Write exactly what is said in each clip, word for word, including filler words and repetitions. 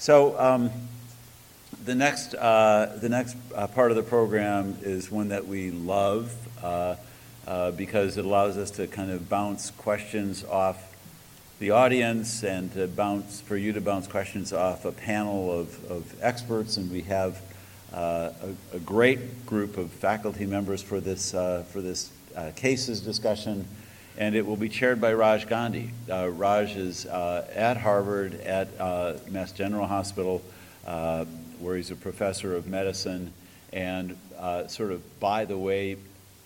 So um, the next uh, the next uh, part of the program is one that we love uh, uh, because it allows us to kind of bounce questions off the audience and to bounce for you to bounce questions off a panel of, of experts, and we have uh, a, a great group of faculty members for this uh, for this uh, cases discussion. And it will be chaired by Raj Gandhi. Uh, Raj is uh, at Harvard, at uh, Mass General Hospital, uh, where he's a professor of medicine. And uh, sort of by the way,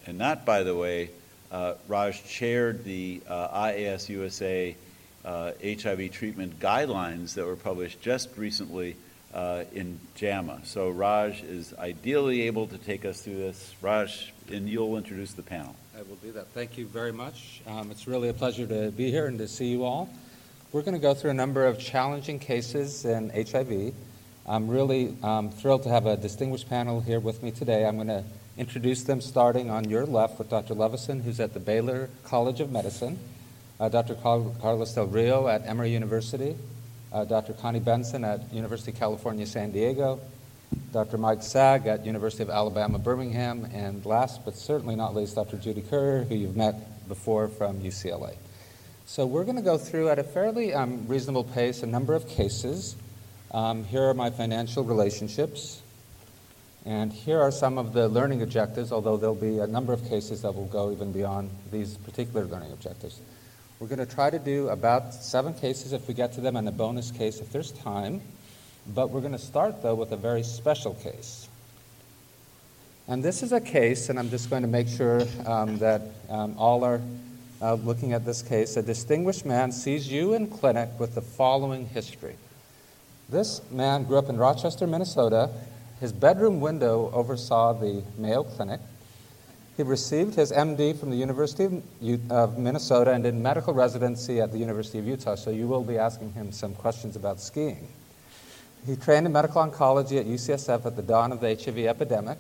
and not by the way, uh, Raj chaired the uh, I A S U S A uh, H I V treatment guidelines that were published just recently uh, in JAMA. So Raj is ideally able to take us through this. Raj, and you'll introduce the panel. I will do that. Thank you very much. Um, it's really a pleasure to be here and to see you all. We're going to go through a number of challenging cases in H I V. I'm really um, thrilled to have a distinguished panel here with me today. I'm going to introduce them starting on your left with Doctor Levison, who's at the Baylor College of Medicine, uh, Doctor Car- Carlos Del Rio at Emory University, uh, Doctor Connie Benson at University of California, San Diego, Doctor Mike Saag at University of Alabama, Birmingham, and last but certainly not least, Doctor Judy Currier, who you've met before from U C L A. So we're going to go through at a fairly um, reasonable pace a number of cases. Um, here are my financial relationships, and here are some of the learning objectives, although there'll be a number of cases that will go even beyond these particular learning objectives. We're going to try to do about seven cases if we get to them, and a bonus case if there's time. But we're going to start, though, with a very special case. And this is a case, and I'm just going to make sure um, that um, all are uh, looking at this case. A distinguished man sees you in clinic with the following history. This man grew up in Rochester, Minnesota. His bedroom window oversaw the Mayo Clinic. He received his M D from the University of Minnesota and did medical residency at the University of Utah, so you will be asking him some questions about skiing. He trained in medical oncology at U C S F at the dawn of the H I V epidemic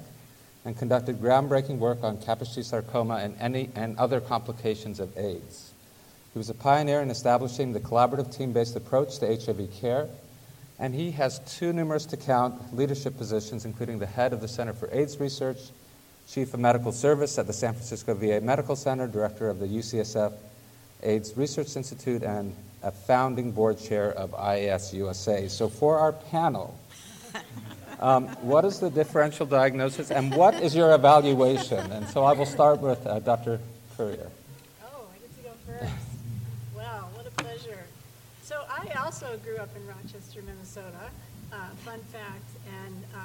and conducted groundbreaking work on Kaposi sarcoma and, any, and other complications of AIDS. He was a pioneer in establishing the collaborative team-based approach to H I V care, and he has too numerous to count leadership positions, including the head of the Center for AIDS Research, Chief of Medical Service at the San Francisco V A Medical Center, Director of the U C S F AIDS Research Institute, and a founding board chair of I A S U S A. So for our panel, um, what is the differential diagnosis and what is your evaluation? And so I will start with uh, Doctor Currier. Oh, I get to go first. Wow, what a pleasure. So I also grew up in Rochester, Minnesota, uh, fun fact, and uh,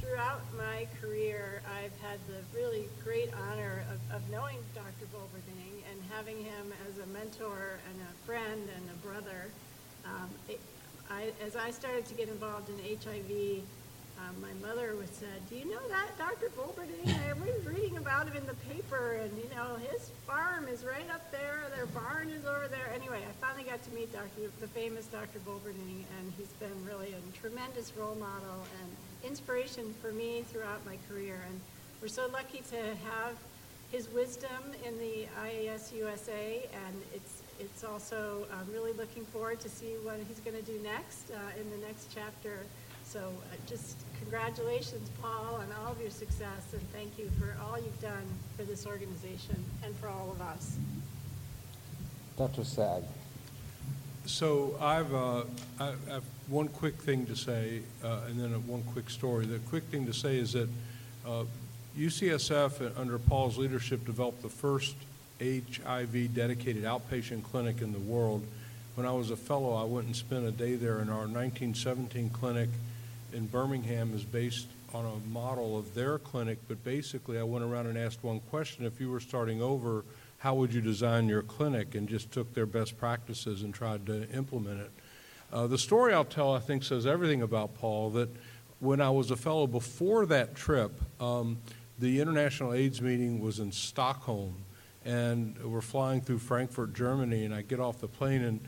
throughout my career, I've had the really great honor of, of knowing Doctor Volberding and having him as a mentor and a friend and a brother. Um, it, I, as I started to get involved in H I V, um, my mother would say, do you know that Doctor Volberding? I was reading about him in the paper, and you know, his farm is right up there, their barn is over there. Anyway, I finally got to meet Doctor the famous Doctor Volberding, and he's been really a tremendous role model and inspiration for me throughout my career. And we're so lucky to have his wisdom in the I A S U S A, and it's it's also um, really looking forward to see what he's going to do next uh, in the next chapter. So uh, just congratulations, Paul, on all of your success, and thank you for all you've done for this organization and for all of us. Doctor Saag. So I've uh, I have one quick thing to say, uh, and then one quick story. The quick thing to say is that uh, U C S F, under Paul's leadership, developed the first H I V-dedicated outpatient clinic in the world. When I was a fellow, I went and spent a day there, and our nineteen seventeen clinic in Birmingham is based on a model of their clinic, but basically I went around and asked one question: if you were starting over, how would you design your clinic? And just took their best practices and tried to implement it. Uh, the story I'll tell, I think, says everything about Paul, that when I was a fellow before that trip, um, the International AIDS meeting was in Stockholm, and we're flying through Frankfurt, Germany, and I get off the plane, and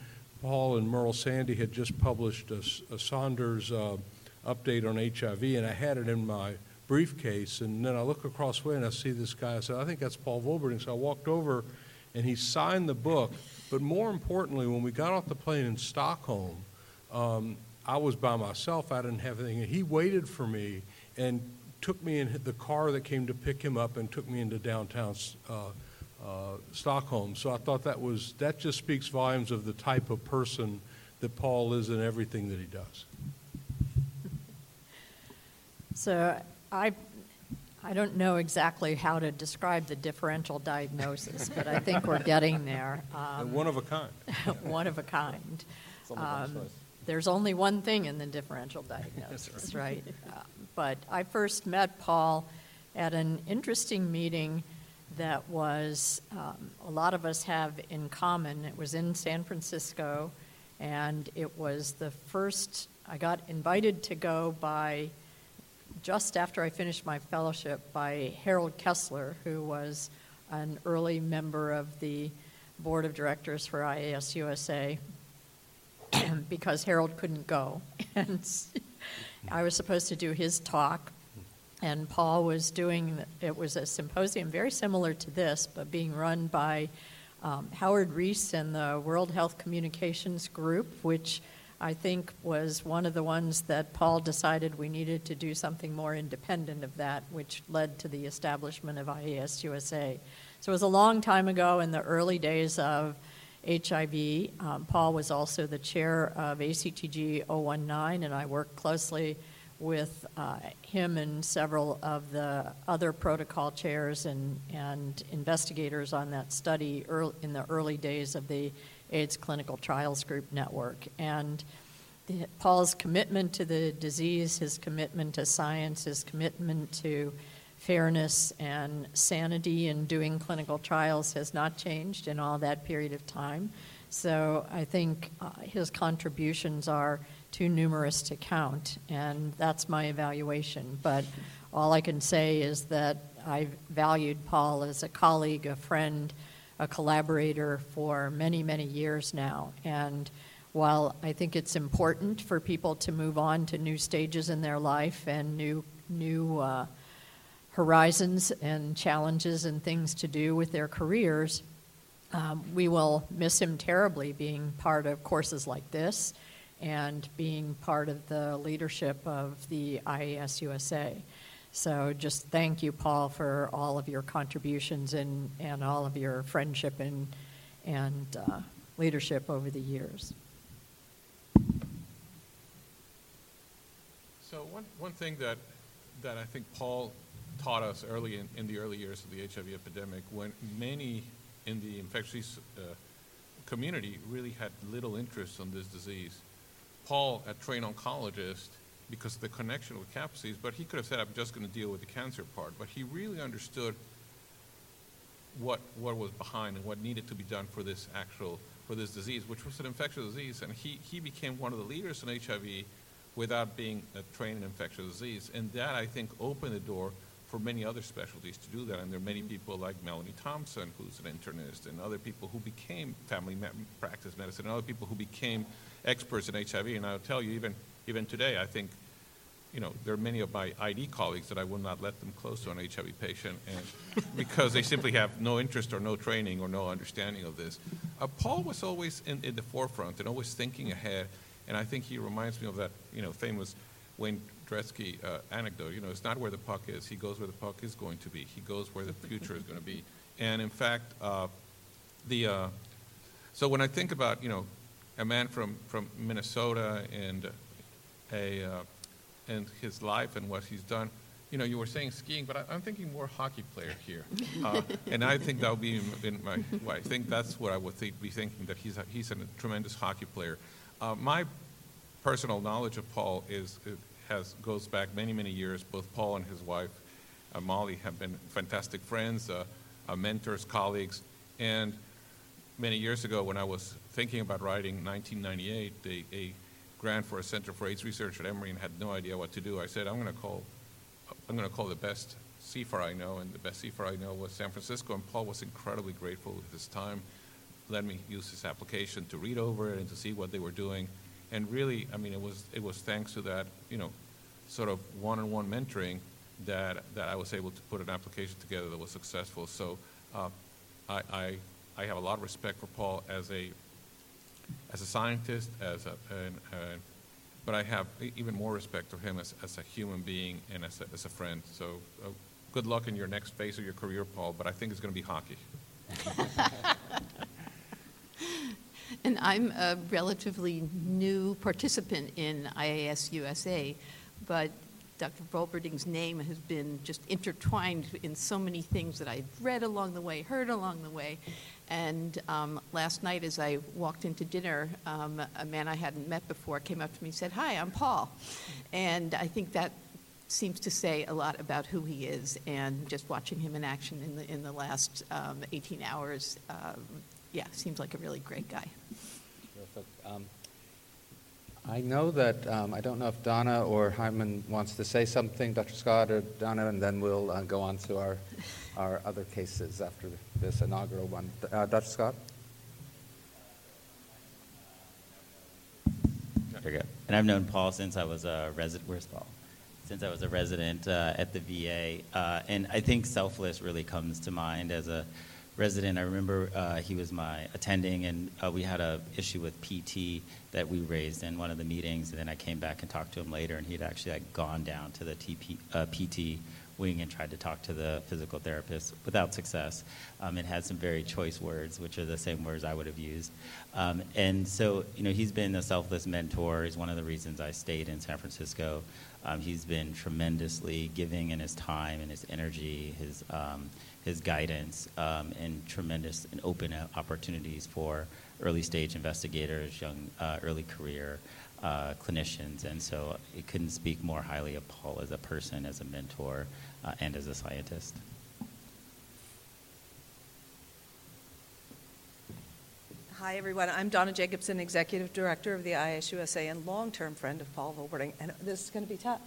Paul and Merle Sandy had just published a, a Saunders uh, update on H I V, and I had it in my briefcase, and then I look across the way, and I see this guy. I said, I think that's Paul Volberding. So I walked over, and he signed the book, but more importantly, when we got off the plane in Stockholm, um, I was by myself. I didn't have anything. He waited for me and took me in the car that came to pick him up and took me into downtown uh, uh, Stockholm. So I thought that was, that just speaks volumes of the type of person that Paul is in everything that he does. So I, I don't know exactly how to describe the differential diagnosis, but I think we're getting there. Um, one of a kind. One of a kind. Um, there's only one thing in the differential diagnosis, right? Uh, but I first met Paul at an interesting meeting that was, um, a lot of us have in common. It was in San Francisco, and it was the first, I got invited to go by, just after I finished my fellowship, by Harold Kessler, who was an early member of the board of directors for I A S U S A, because Harold couldn't go. And I was supposed to do his talk, and Paul was doing, it was a symposium very similar to this, but being run by um, Howard Reese and the World Health Communications Group, which I think was one of the ones that Paul decided we needed to do something more independent of that, which led to the establishment of I A S U S A. So it was a long time ago in the early days of H I V. Um, Paul was also the chair of A C T G zero one nine, and I worked closely with uh, him and several of the other protocol chairs and, and investigators on that study early, in the early days of the AIDS Clinical Trials Group Network. And the, Paul's commitment to the disease, his commitment to science, his commitment to fairness and sanity in doing clinical trials has not changed in all that period of time. So I think uh, his contributions are too numerous to count, and that's my evaluation. But all I can say is that I valued Paul as a colleague, a friend, a collaborator for many, many years now. And while I think it's important for people to move on to new stages in their life and new new uh, horizons and challenges and things to do with their careers, um, we will miss him terribly being part of courses like this and being part of the leadership of the I A S U S A. So just thank you, Paul, for all of your contributions and, and all of your friendship and, and uh, leadership over the years. So one, one thing that, that I think Paul taught us early in, in the early years of the H I V epidemic, when many in the infectious uh, community really had little interest in this disease, Paul, a trained oncologist, because of the connection with capsids, but he could have said, I'm just going to deal with the cancer part. But he really understood what what was behind and what needed to be done for this actual, for this disease, which was an infectious disease. And he, he became one of the leaders in H I V without being a trained infectious disease. And that, I think, opened the door for many other specialties to do that. And there are many people like Melanie Thompson, who's an internist, and other people who became family me- practice medicine, and other people who became experts in H I V. And I'll tell you, even Even today, I think, you know, there are many of my I D colleagues that I will not let them close to an H I V patient, and because they simply have no interest or no training or no understanding of this. Uh, Paul was always in, in the forefront and always thinking ahead, and I think he reminds me of that, you know, famous Wayne Gretzky uh, anecdote. You know, it's not where the puck is; he goes where the puck is going to be. He goes where the future is going to be. And in fact, uh, the uh, so when I think about, you know, a man from from Minnesota and uh, A, uh, and his life and what he's done. You know, you were saying skiing, but I, I'm thinking more hockey player here. Uh, and I think that would be in my, well, I think that's what I would think, be thinking, that he's a, he's a tremendous hockey player. Uh, my personal knowledge of Paul is it has goes back many, many years. Both Paul and his wife, uh, Molly, have been fantastic friends, uh, uh, mentors, colleagues. And many years ago, when I was thinking about writing nineteen ninety-eight, the, a grant for a Center for AIDS Research at Emory and had no idea what to do. I said, I'm going to call, I'm going to call the best C F R I know, and the best C F R I know was San Francisco, and Paul was incredibly grateful with his time, let me use his application to read over it and to see what they were doing, and really, I mean, it was it was thanks to that, you know, sort of one-on-one mentoring that that I was able to put an application together that was successful. So, uh, I, I I have a lot of respect for Paul as a As a scientist, as a, an, an but I have even more respect for him as, as a human being and as a, as a friend. So uh, good luck in your next phase of your career, Paul, but I think it's going to be hockey. And I'm a relatively new participant in I A S U S A, but Doctor Volberding's name has been just intertwined in so many things that I've read along the way, heard along the way. And um, last night as I walked into dinner, um, a man I hadn't met before came up to me and said, "Hi, I'm Paul." And I think that seems to say a lot about who he is, and just watching him in action in the, in the last um, eighteen hours, um, yeah, seems like a really great guy. Um, I know that, um, I don't know if Donna or Hyman wants to say something, Doctor Scott or Donna, and then we'll uh, go on to our, our other cases after this inaugural one. Uh, Doctor Scott? Very good. And I've known Paul since I was a resident, where's Paul? Since I was a resident uh, at the V A. Uh, and I think selfless really comes to mind as a resident. I remember uh, he was my attending, and uh, we had an issue with P T that we raised in one of the meetings, and then I came back and talked to him later, and he'd actually like gone down to the T P, uh, P T wing and tried to talk to the physical therapist without success. Um, it had some very choice words, which are the same words I would have used. Um, and so, you know, he's been a selfless mentor. He's one of the reasons I stayed in San Francisco. Um, he's been tremendously giving in his time and his energy, his um, his guidance, um, and tremendous and open opportunities for early stage investigators, young uh, early career uh, clinicians. And so I couldn't speak more highly of Paul as a person, as a mentor, uh, and as a scientist. Hi, everyone. I'm Donna Jacobson, Executive Director of the I A S U S A and long-term friend of Paul Volberding. And this is going to be tough.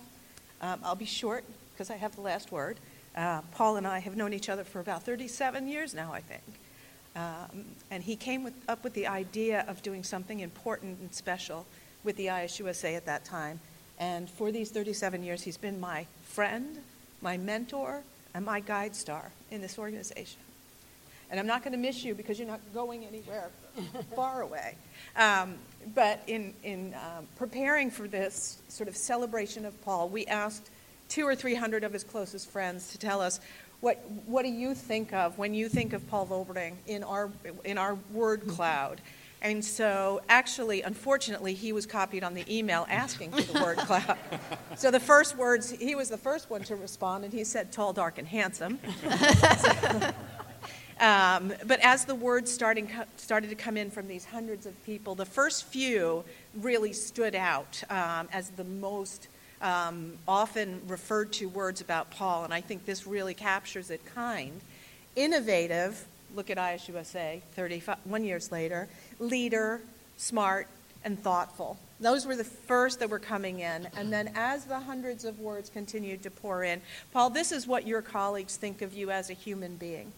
Um, I'll be short because I have the last word. Uh, Paul and I have known each other for about thirty-seven years now, I think. Um, and he came with, up with the idea of doing something important and special with the I A S U S A at that time. And for these thirty-seven years, he's been my friend, my mentor, and my guide star in this organization. And I'm not going to miss you because you're not going anywhere far away. Um, but in, in um, preparing for this sort of celebration of Paul, we asked two or three hundred of his closest friends to tell us, what what do you think of when you think of Paul Volberding in our in our word cloud? And so actually, unfortunately, he was copied on the email asking for the word cloud. So the first words, he was the first one to respond, and he said tall, dark, and handsome. Um, but as the words starting, started to come in from these hundreds of people, the first few really stood out um, as the most Um, often referred to words about Paul, and I think this really captures it. Kind, innovative, look at I S U S A thirty-one years later, leader, smart, and thoughtful. Those were the first that were coming in, and then as the hundreds of words continued to pour in, Paul, this is what your colleagues think of you as a human being.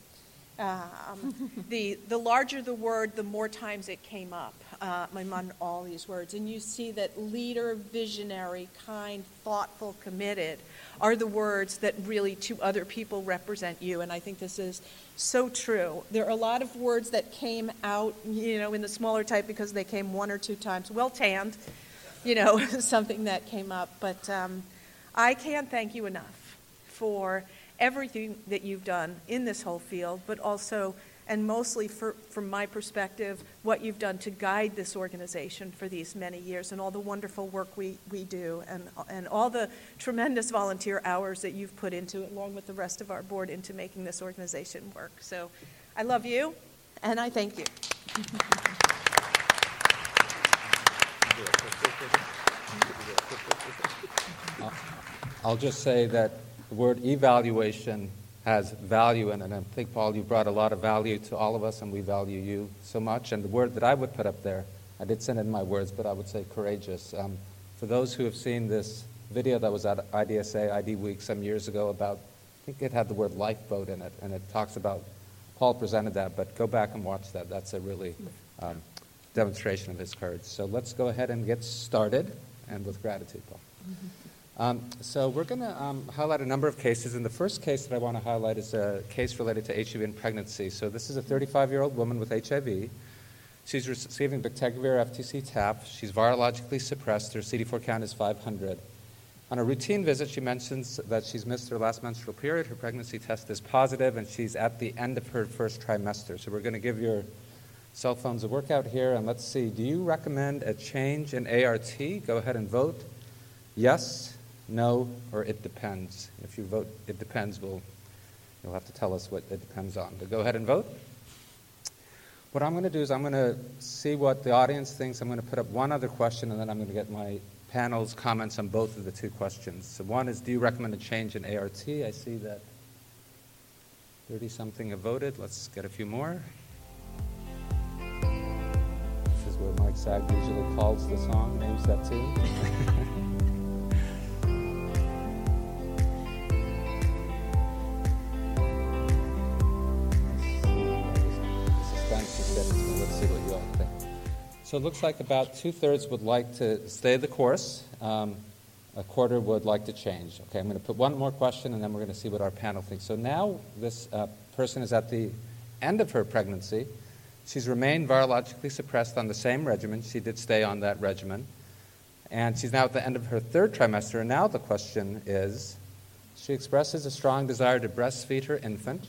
Um, the, the larger the word, the more times it came up uh, among all these words. And you see that leader, visionary, kind, thoughtful, committed are the words that really to other people represent you. And I think this is so true. There are a lot of words that came out, you know, in the smaller type because they came one or two times. Well tanned, you know, something that came up. But um, I can't thank you enough for everything that you've done in this whole field, but also, and mostly for, from my perspective, what you've done to guide this organization for these many years and all the wonderful work we, we do and, and all the tremendous volunteer hours that you've put into it, along with the rest of our board, into making this organization work. So I love you, and I thank you. I'll just say that the word evaluation has value in it, and I think, Paul, you brought a lot of value to all of us, and we value you so much. And the word that I would put up there, I did send in my words, but I would say courageous. Um, for those who have seen this video that was at I D S A, I D Week some years ago about, I think it had the word lifeboat in it, and it talks about, Paul presented that, but go back and watch that. That's a really um, demonstration of his courage. So let's go ahead and get started, and with gratitude, Paul. Mm-hmm. Um, so we're going to um, highlight a number of cases, and the first case that I want to highlight is a case related to H I V and pregnancy. So this is a thirty-five-year-old woman with H I V. She's receiving Bictegavir, F T C, T A F. She's virologically suppressed. Her C D four count is five hundred. On a routine visit, she mentions that she's missed her last menstrual period. Her pregnancy test is positive, and she's at the end of her first trimester. So we're going to give your cell phones a workout here, and let's see. Do you recommend a change in A R T? Go ahead and vote. Yes, no, or it depends. If you vote it depends, we'll, you'll have to tell us what it depends on. But go ahead and vote. What I'm going to do is I'm going to see what the audience thinks. I'm going to put up one other question, and then I'm going to get my panel's comments on both of the two questions. So one is, do you recommend a change in A R T? I see that thirty-something have voted. Let's get a few more. This is where Mike Saag usually calls the song, names that tune. So it looks like about two-thirds would like to stay the course. Um, a quarter would like to change. Okay, I'm going to put one more question, and then we're going to see what our panel thinks. So now this uh, person is at the end of her pregnancy. She's remained virologically suppressed on the same regimen. She did stay on that regimen. And she's now at the end of her third trimester. And now the question is, she expresses a strong desire to breastfeed her infant.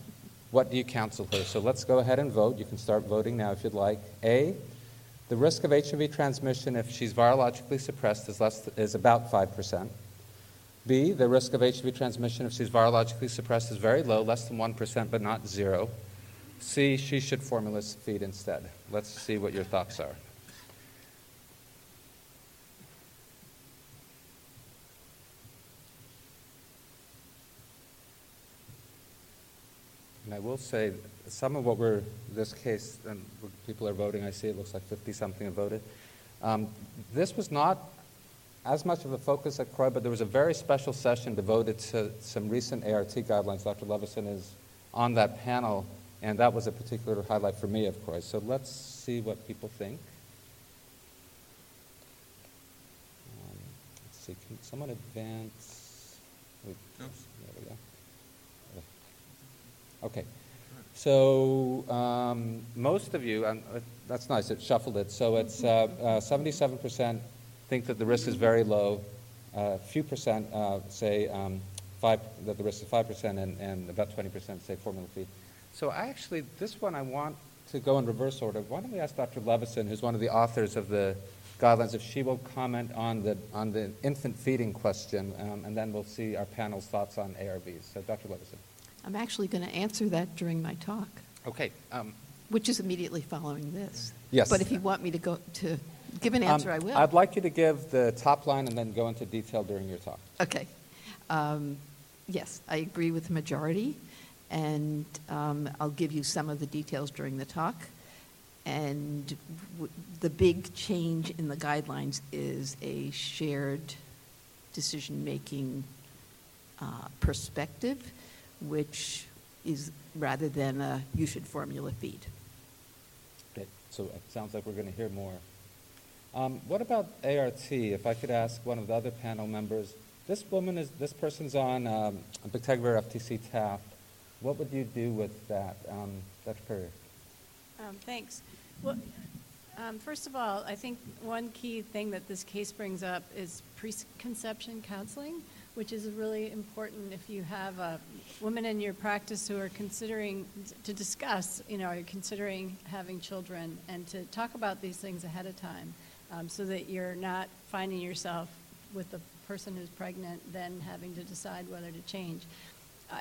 What do you counsel her? So let's go ahead and vote. You can start voting now if you'd like. A, the risk of H I V transmission if she's virologically suppressed is, less th- is about five percent. B, the risk of H I V transmission if she's virologically suppressed is very low, less than one percent, but not zero. C, she should formula feed instead. Let's see what your thoughts are. And I will say, some of what we're, this case, and people are voting, I see it looks like fifty-something have voted. Um, this was not as much of a focus at C R O I, but there was a very special session devoted to some recent A R T guidelines. Doctor Levison is on that panel, and that was a particular highlight for me of C R O I. So let's see what people think. Um, let's see, can someone advance? Wait, there we go. Okay, so um, most of you, um, uh, that's nice, it shuffled it. So it's uh, uh, seventy-seven percent think that the risk is very low. A uh, few percent uh, say um, five, that the risk is five percent, and, and about twenty percent say formula feed. So I actually, this one I want to go in reverse order. Why don't we ask Doctor Levison, who's one of the authors of the guidelines, if she will comment on the, on the infant feeding question, um, and then we'll see our panel's thoughts on A R Vs. So Doctor Levison. I'm actually going to answer that during my talk. Okay. Um, which is immediately following this. Yes. But if you want me to go to give an answer, um, I will. I'd like you to give the top line and then go into detail during your talk. Okay. Um, yes, I agree with the majority, and um, I'll give you some of the details during the talk. And w- the big change in the guidelines is a shared decision-making uh, perspective, which is rather than a you should formula feed. Okay, so it sounds like we're going to hear more. Um, what about A R T? If I could ask one of the other panel members, this woman is, this person's on um, Bictegavir, F T C, T A F. What would you do with that, um, Doctor Currier? Um, thanks. Well, um, first of all, I think one key thing that this case brings up is preconception counseling, which is really important if you have a woman in your practice who are considering to discuss, you know, are you considering having children, and to talk about these things ahead of time, um, so that you're not finding yourself with the person who's pregnant then having to decide whether to change.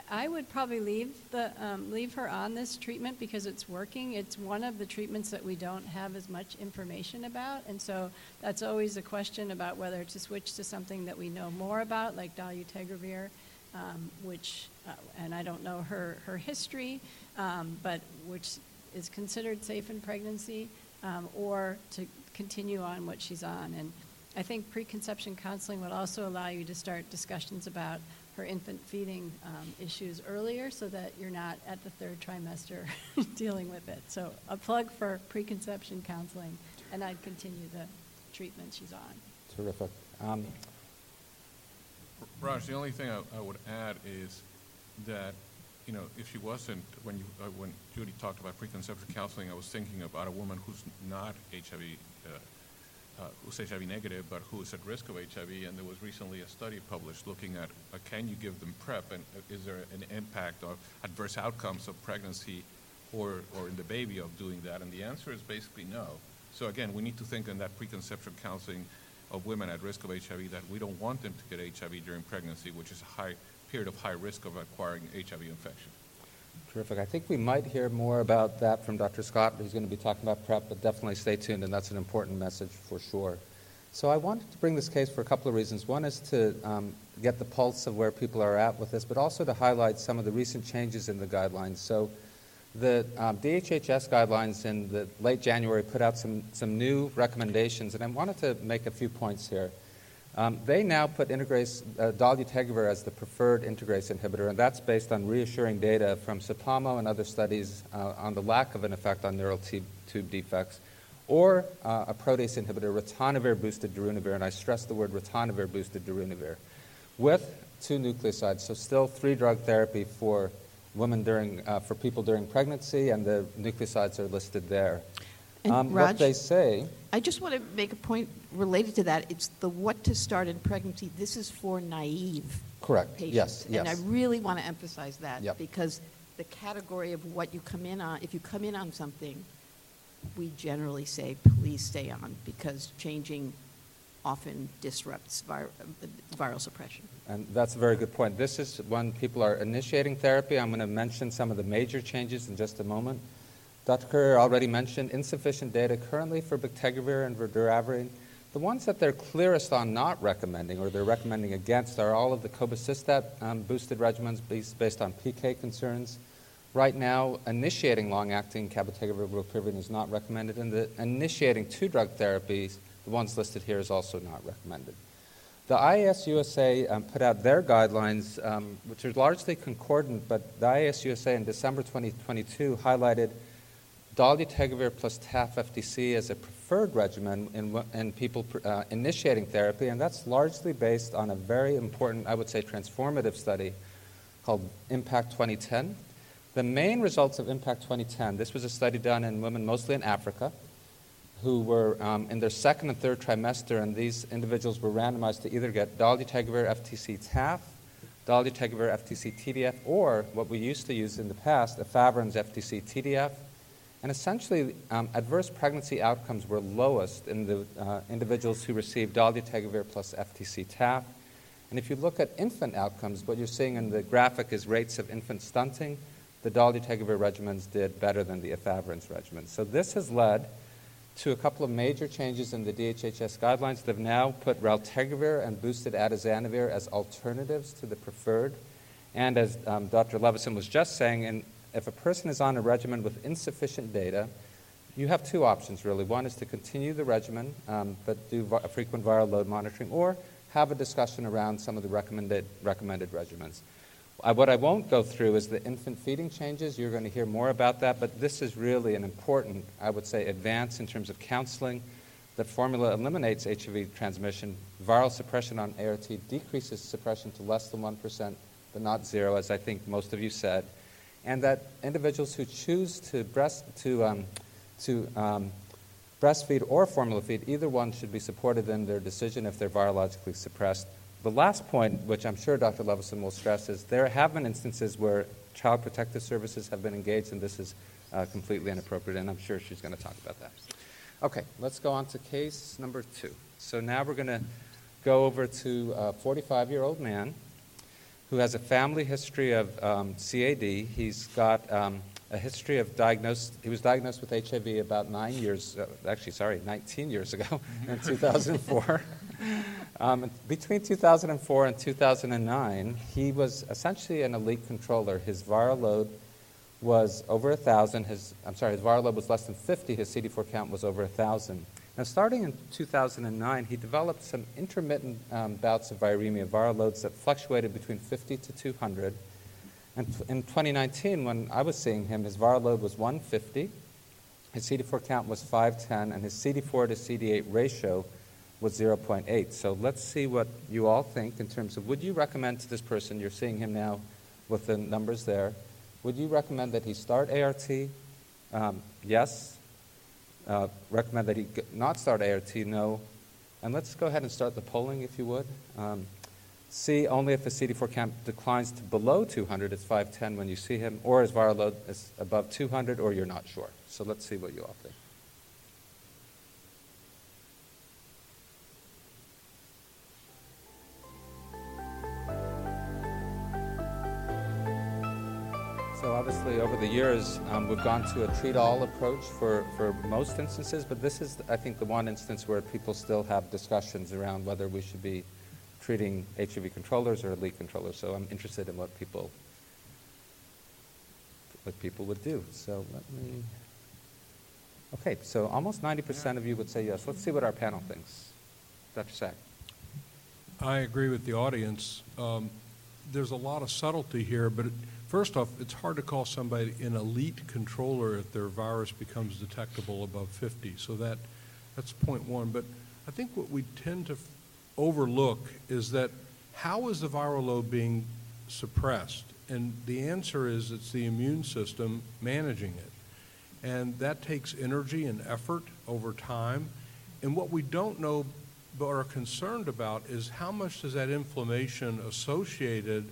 I, I would probably leave the um, leave her on this treatment because it's working. It's one of the treatments that we don't have as much information about, and so that's always a question about whether to switch to something that we know more about, like dolutegravir, um, which, uh, and I don't know her, her history, um, but which is considered safe in pregnancy, um, or to continue on what she's on. And I think preconception counseling would also allow you to start discussions about her infant feeding um, issues earlier, so that you're not at the third trimester dealing with it. So a plug for preconception counseling, and I'd continue the treatment she's on. Terrific. Um, Raj, the only thing I, I would add is that you know, if she wasn't, when you uh, when Judy talked about preconception counseling, I was thinking about a woman who's not H I V, uh, uh, who's H I V negative, but who is at risk of H I V. And there was recently a study published looking at uh, can you give them PrEP, and is there an impact of adverse outcomes of pregnancy, or or in the baby of doing that? And the answer is basically no. So again, we need to think in that preconception counseling of women at risk of H I V that we don't want them to get H I V during pregnancy, which is a high period of high risk of acquiring H I V infection. Terrific. I think we might hear more about that from Doctor Scott, who's going to be talking about PrEP, but definitely stay tuned, and that's an important message for sure. So I wanted to bring this case for a couple of reasons. One is to um, get the pulse of where people are at with this, but also to highlight some of the recent changes in the guidelines. So the um, D H H S guidelines in the late January put out some, some new recommendations, and I wanted to make a few points here. Um, they now put integrase, uh, dolutegravir as the preferred integrase inhibitor, and that's based on reassuring data from Sapamo and other studies uh, on the lack of an effect on neural tube, tube defects, or uh, a protease inhibitor, ritonavir-boosted darunavir, and I stress the word ritonavir-boosted darunavir, with two nucleosides, so still three-drug therapy for women during, uh, for people during pregnancy, and the nucleosides are listed there. And um, Raj, what they say... I just want to make a point related to that. It's the what to start in pregnancy. This is for naive Correct. Patients. Yes, yes. And I really want to emphasize that yep. because the category of what you come in on, if you come in on something, we generally say, please stay on, because changing often disrupts vir- viral suppression. And that's a very good point. This is when people are initiating therapy. I'm going to mention some of the major changes in just a moment. Doctor Currier already mentioned insufficient data currently for bictegravir and doravirine. The ones that they're clearest on not recommending, or they're recommending against, are all of the cobicistat um, boosted regimens based, based on P K concerns. Right now, initiating long-acting cabotegravir rilpivirine is not recommended, and the initiating two-drug therapies, the ones listed here, is also not recommended. The I A S U S A um, put out their guidelines, um, which are largely concordant, but the I A S U S A in December twenty twenty-two highlighted dolutegravir plus T A F F T C as a preferred regimen in, in people uh, initiating therapy, and that's largely based on a very important, I would say, transformative study called IMPAACT twenty ten. The main results of IMPAACT twenty ten, this was a study done in women mostly in Africa, who were um, in their second and third trimester, and these individuals were randomized to either get dolutegravir F T C T A F, dolutegravir F T C T D F, or what we used to use in the past, Efavirenz F T C T D F. And essentially, um, adverse pregnancy outcomes were lowest in the uh, individuals who received dolutegravir plus F T C T A F. And if you look at infant outcomes, what you're seeing in the graphic is rates of infant stunting. The dolutegravir regimens did better than the Efavirenz regimen. So this has led to a couple of major changes in the D H H S guidelines. They've now put raltegravir and boosted atazanavir as alternatives to the preferred. And as um, Doctor Levison was just saying, and if a person is on a regimen with insufficient data, you have two options, really. One is to continue the regimen, um, but do vi- frequent viral load monitoring, or have a discussion around some of the recommended, recommended regimens. I, what I won't go through is the infant feeding changes. You're going to hear more about that, but this is really an important, I would say, advance in terms of counseling. The formula eliminates H I V transmission. Viral suppression on A R T decreases suppression to less than one percent, but not zero, as I think most of you said. And that individuals who choose to breast to um, to um, breastfeed or formula feed, either one should be supported in their decision if they're virologically suppressed. The last point, which I'm sure Doctor Levison will stress, is there have been instances where child protective services have been engaged, and this is uh, completely inappropriate, and I'm sure she's going to talk about that. Okay, let's go on to case number two. So now we're going to go over to a forty-five-year-old man who has a family history of um, C A D. He's got um, a history of diagnosed, he was diagnosed with H I V about nine years, uh, actually, sorry, nineteen years ago in two thousand four. Um, between two thousand four and two thousand nine, he was essentially an elite controller. His viral load was over one thousand. His I'm sorry, his viral load was less than fifty. His C D four count was over one thousand. Now, starting in two thousand nine, he developed some intermittent um, bouts of viremia, viral loads that fluctuated between fifty to two hundred. And in twenty nineteen, when I was seeing him, his viral load was one fifty. His C D four count was five ten, and his C D four to C D eight ratio was zero point eight. So let's see what you all think in terms of, would you recommend to this person, you're seeing him now with the numbers there, Would you recommend that he start A R T? Um, yes. Uh, recommend that he not start A R T? No. And let's go ahead and start the polling, if you would. Um, C, only if the C D four count declines to below two hundred, it's five ten when you see him, or his viral load is above two hundred, or you're not sure. So let's see what you all think. So obviously, over the years, um, we've gone to a treat-all approach for, for most instances, but this is, I think, the one instance where people still have discussions around whether we should be treating H I V controllers or elite controllers. So I'm interested in what people what people would do. So let me, okay, so almost ninety percent of you would say yes. Let's see what our panel thinks. Doctor Saag. I agree with the audience. Um, there's a lot of subtlety here, but it, first off, it's hard to call somebody an elite controller if their virus becomes detectable above fifty. So that that's point one. But I think what we tend to overlook is that how is the viral load being suppressed? And the answer is it's the immune system managing it. And that takes energy and effort over time. And what we don't know but are concerned about is how much does that inflammation associated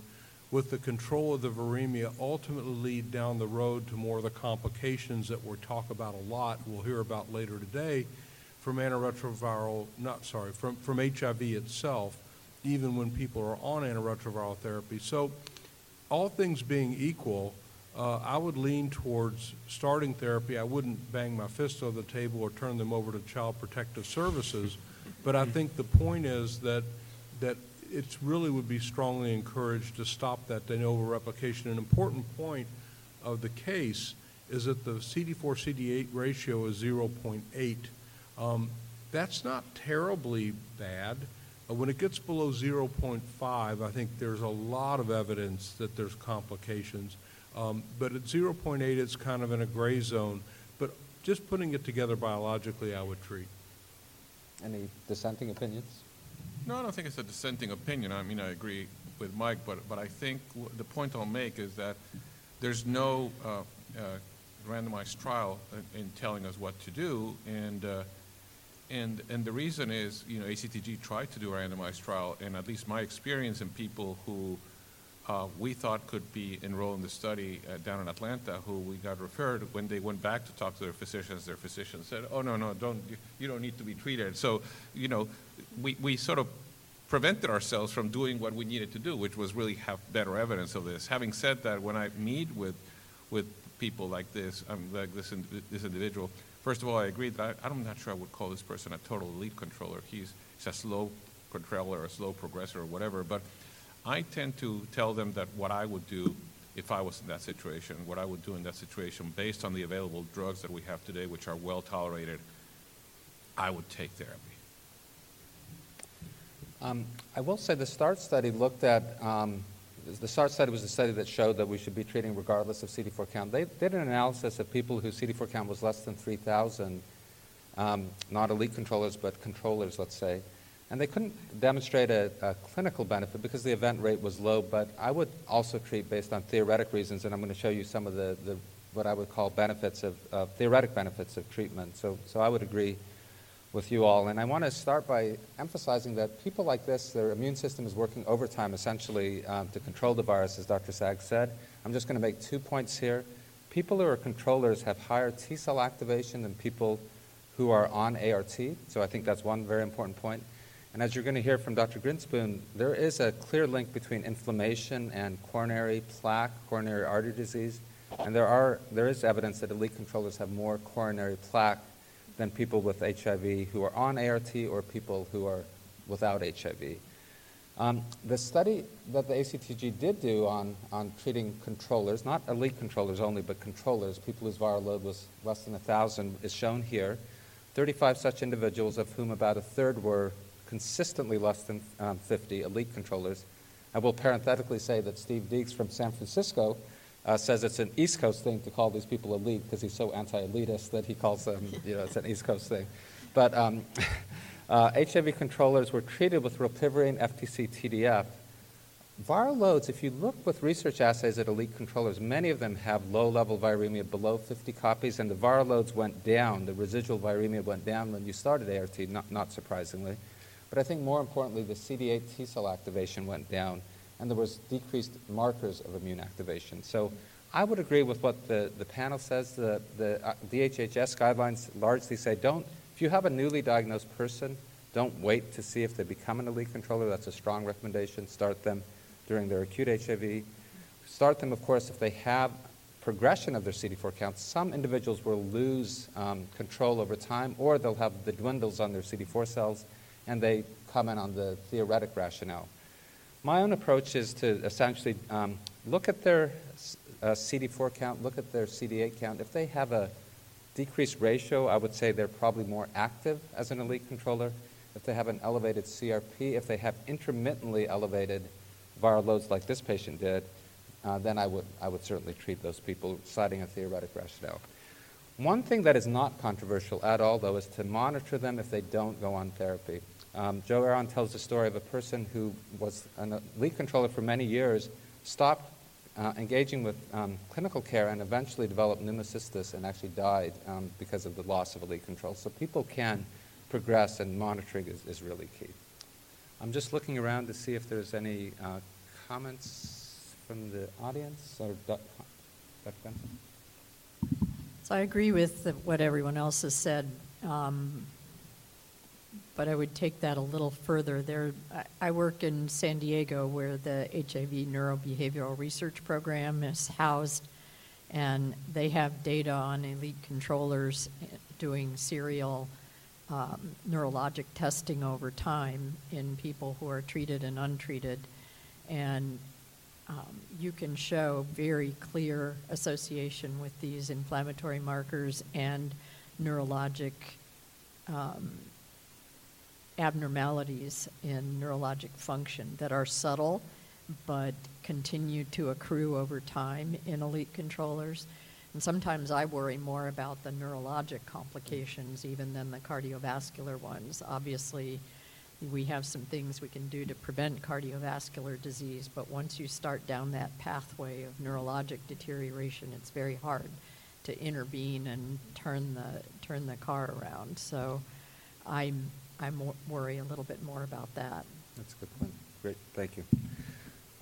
with the control of the viremia ultimately lead down the road to more of the complications that we'll talk about a lot, we'll hear about later today, from antiretroviral, not sorry, from, from H I V itself, even when people are on antiretroviral therapy. So all things being equal, uh, I would lean towards starting therapy. I wouldn't bang my fist on the table or turn them over to Child Protective Services, but I think the point is that, that it really would be strongly encouraged to stop that de novo replication. An important point of the case is that the C D four C D eight ratio is zero point eight. Um, that's not terribly bad. Uh, when it gets below zero point five, I think there's a lot of evidence that there's complications. Um, but at zero point eight, it's kind of in a gray zone. But just putting it together biologically, I would treat. Any dissenting opinions? No, I don't think it's a dissenting opinion. I mean, I agree with Mike, but, but I think w the point I'll make is that there's no uh, uh, randomized trial in, in telling us what to do, and, uh, and, and the reason is, you know, A C T G tried to do a randomized trial, and at least my experience in people who uh, we thought could be enrolled in the study uh, down in Atlanta, who we got referred, when they went back to talk to their physicians, their physicians said, oh, no, no, don't, you don't need to be treated. So, you know, we, we sort of prevented ourselves from doing what we needed to do, which was really have better evidence of this. Having said that, when I meet with, with people like this, um, like this, in, this individual, first of all, I agree that I, I'm not sure I would call this person a total elite controller. He's, he's a slow controller, a slow progressor or whatever, but I tend to tell them that what I would do if I was in that situation, what I would do in that situation based on the available drugs that we have today, which are well tolerated, I would take therapy. Um, I will say the START study looked at, um, the START study was a study that showed that we should be treating regardless of C D four count. They did an analysis of people whose C D four count was less than three thousand, um, not elite controllers, but controllers, let's say. And they couldn't demonstrate a, a clinical benefit because the event rate was low, but I would also treat based on theoretic reasons, and I'm going to show you some of the, the what I would call benefits of, uh, theoretic benefits of treatment. So, so I would agree with you all. And I want to start by emphasizing that people like this, their immune system is working overtime essentially um, to control the virus, as Doctor Saag said. I'm just going to make two points here. People who are controllers have higher T cell activation than people who are on A R T. So I think that's one very important point. And as you're going to hear from Doctor Grinspoon, there is a clear link between inflammation and coronary plaque, coronary artery disease. And there are there is evidence that elite controllers have more coronary plaque than people with H I V who are on A R T or people who are without H I V. Um, the study that the A C T G did do on, on treating controllers, not elite controllers only, but controllers, people whose viral load was less than one thousand, is shown here. thirty-five such individuals, of whom about a third were consistently less than um, fifty, elite controllers. I will parenthetically say that Steve Deeks from San Francisco Uh, says it's an East Coast thing to call these people elite because he's so anti-elitist that he calls them, you know, it's an East Coast thing. But um, uh, H I V controllers were treated with rilpivirine, F T C, T D F Viral loads, if you look with research assays at elite controllers, many of them have low-level viremia below fifty copies, and the viral loads went down. The residual viremia went down when you started A R T, not, not surprisingly. But I think more importantly, the C D eight T-cell activation went down, and there was decreased markers of immune activation. So I would agree with what the, the panel says. The, the uh, D H H S guidelines largely say don't, if you have a newly diagnosed person, don't wait to see if they become an elite controller. That's a strong recommendation. Start them during their acute H I V. Start them, of course, if they have progression of their C D four counts. Some individuals will lose um, control over time, or they'll have the dwindles on their C D four cells, and they comment on the theoretic rationale. My own approach is to essentially um, look at their uh, C D four count, look at their C D eight count. If they have a decreased ratio, I would say they're probably more active as an elite controller. If they have an elevated C R P, if they have intermittently elevated viral loads like this patient did, uh, then I would, I would certainly treat those people, citing a theoretic rationale. One thing that is not controversial at all, though, is to monitor them if they don't go on therapy. Um, Joe Aaron tells the story of a person who was an elite controller for many years, stopped uh, engaging with um, clinical care, and eventually developed pneumocystis and actually died um, because of the loss of elite control. So people can progress, and monitoring is, is really key. I'm just looking around to see if there's any uh, comments from the audience. Or Doctor Benson? So I agree with the, what everyone else has said, um, but I would take that a little further. There, I, I work in San Diego, where the H I V Neurobehavioral Research Program is housed, and they have data on elite controllers doing serial um, neurologic testing over time in people who are treated and untreated, and Um, you can show very clear association with these inflammatory markers and neurologic um, abnormalities in neurologic function that are subtle but continue to accrue over time in elite controllers. And sometimes I worry more about the neurologic complications even than the cardiovascular ones. Obviously, we have some things we can do to prevent cardiovascular disease, but once you start down that pathway of neurologic deterioration, it's very hard to intervene and turn the turn the car around. So I'm I worry a little bit more about that. That's a good point. Great, thank you.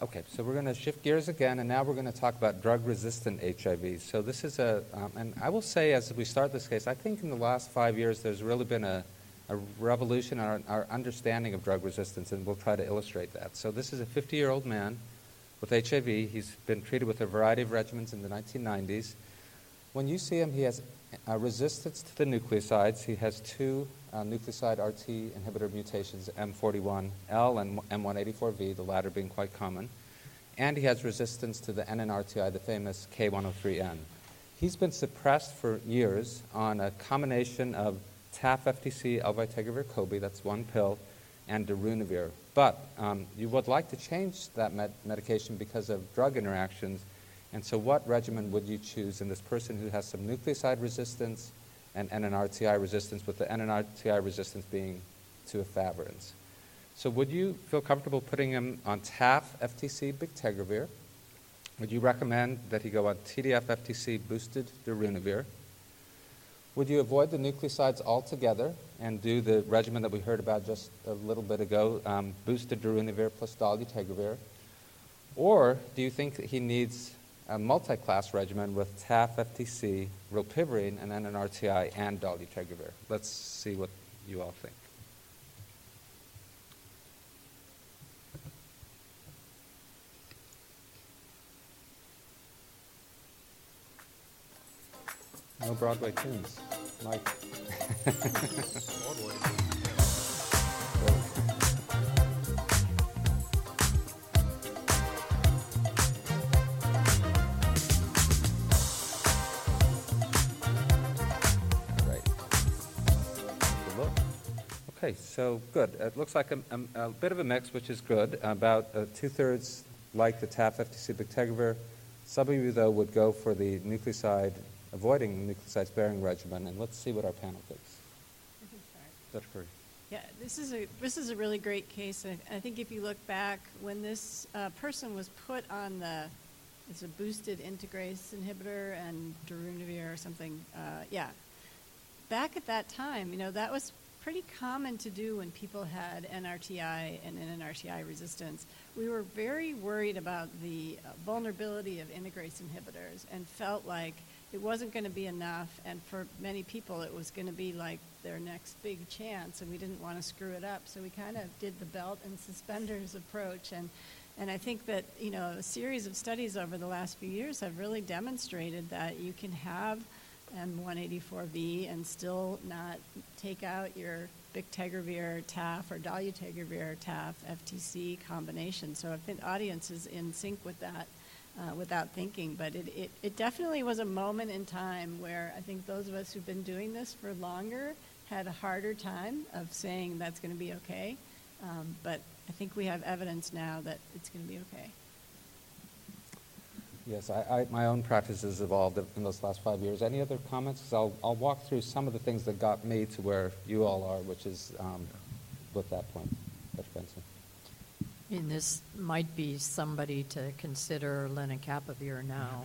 Okay, so we're going to shift gears again, and now we're going to talk about drug-resistant H I V. So this is a, um, and I will say as we start this case, I think in the last five years there's really been a a revolution in our, our understanding of drug resistance, and we'll try to illustrate that. So this is a fifty-year-old man with H I V. He's been treated with a variety of regimens in the nineteen nineties. When you see him, he has uh, resistance to the nucleosides. He has two uh, nucleoside R T inhibitor mutations, M forty-one L and M one eighty-four V, the latter being quite common. And he has resistance to the N N R T I, the famous K one oh three N. He's been suppressed for years on a combination of T A F, F T C, Bictegavir, Cobi, that's one pill, and darunavir. But um, you would like to change that med medication because of drug interactions. And so what regimen would you choose in this person who has some nucleoside resistance and N N R T I resistance, with the N N R T I resistance being to efavirenz? So would you feel comfortable putting him on T A F, F T C, Bictegavir? Would you recommend that he go on T D F, F T C, boosted darunavir? Would you avoid the nucleosides altogether and do the regimen that we heard about just a little bit ago, um, boosted darunavir plus dolutegravir? Or do you think that he needs a multi-class regimen with T A F, F T C, rilpivirine, and then an R T I and dolutegravir? Let's see what you all think. No Broadway tunes, Mike. Broadway. Right. Okay, so good. It looks like a, a, a bit of a mix, which is good. About uh, two-thirds like the T A F, F T C, Bictegavir. Some of you, though, would go for the nucleoside, avoiding the nucleoside sparing regimen, and let's see what our panel thinks. Doctor Currier. Yeah, this is a this is a really great case. I, I think if you look back when this uh, person was put on the, it's a boosted integrase inhibitor and darunavir or something. Uh, yeah, back at that time, you know, that was pretty common to do when people had N R T I and N N R T I resistance. We were very worried about the uh, vulnerability of integrase inhibitors and felt like it wasn't going to be enough, and for many people it was going to be like their next big chance, and we didn't want to screw it up, so we kind of did the belt and suspenders approach. And and I think that, you know, a series of studies over the last few years have really demonstrated that you can have M one eighty-four V and still not take out your bictegravir T A F or dolutegravir T A F F T C combination. So I think the audience is in sync with that. Uh, without thinking, but it, it, it definitely was a moment in time where I think those of us who've been doing this for longer had a harder time of saying that's going to be okay, um, but I think we have evidence now that it's going to be okay. Yes, I, I, my own practice has evolved in those last five years. Any other comments? Because I'll, I'll walk through some of the things that got me to where you all are, which is um, with that point, Doctor Benson. I mean, this might be somebody to consider lenacapavir now.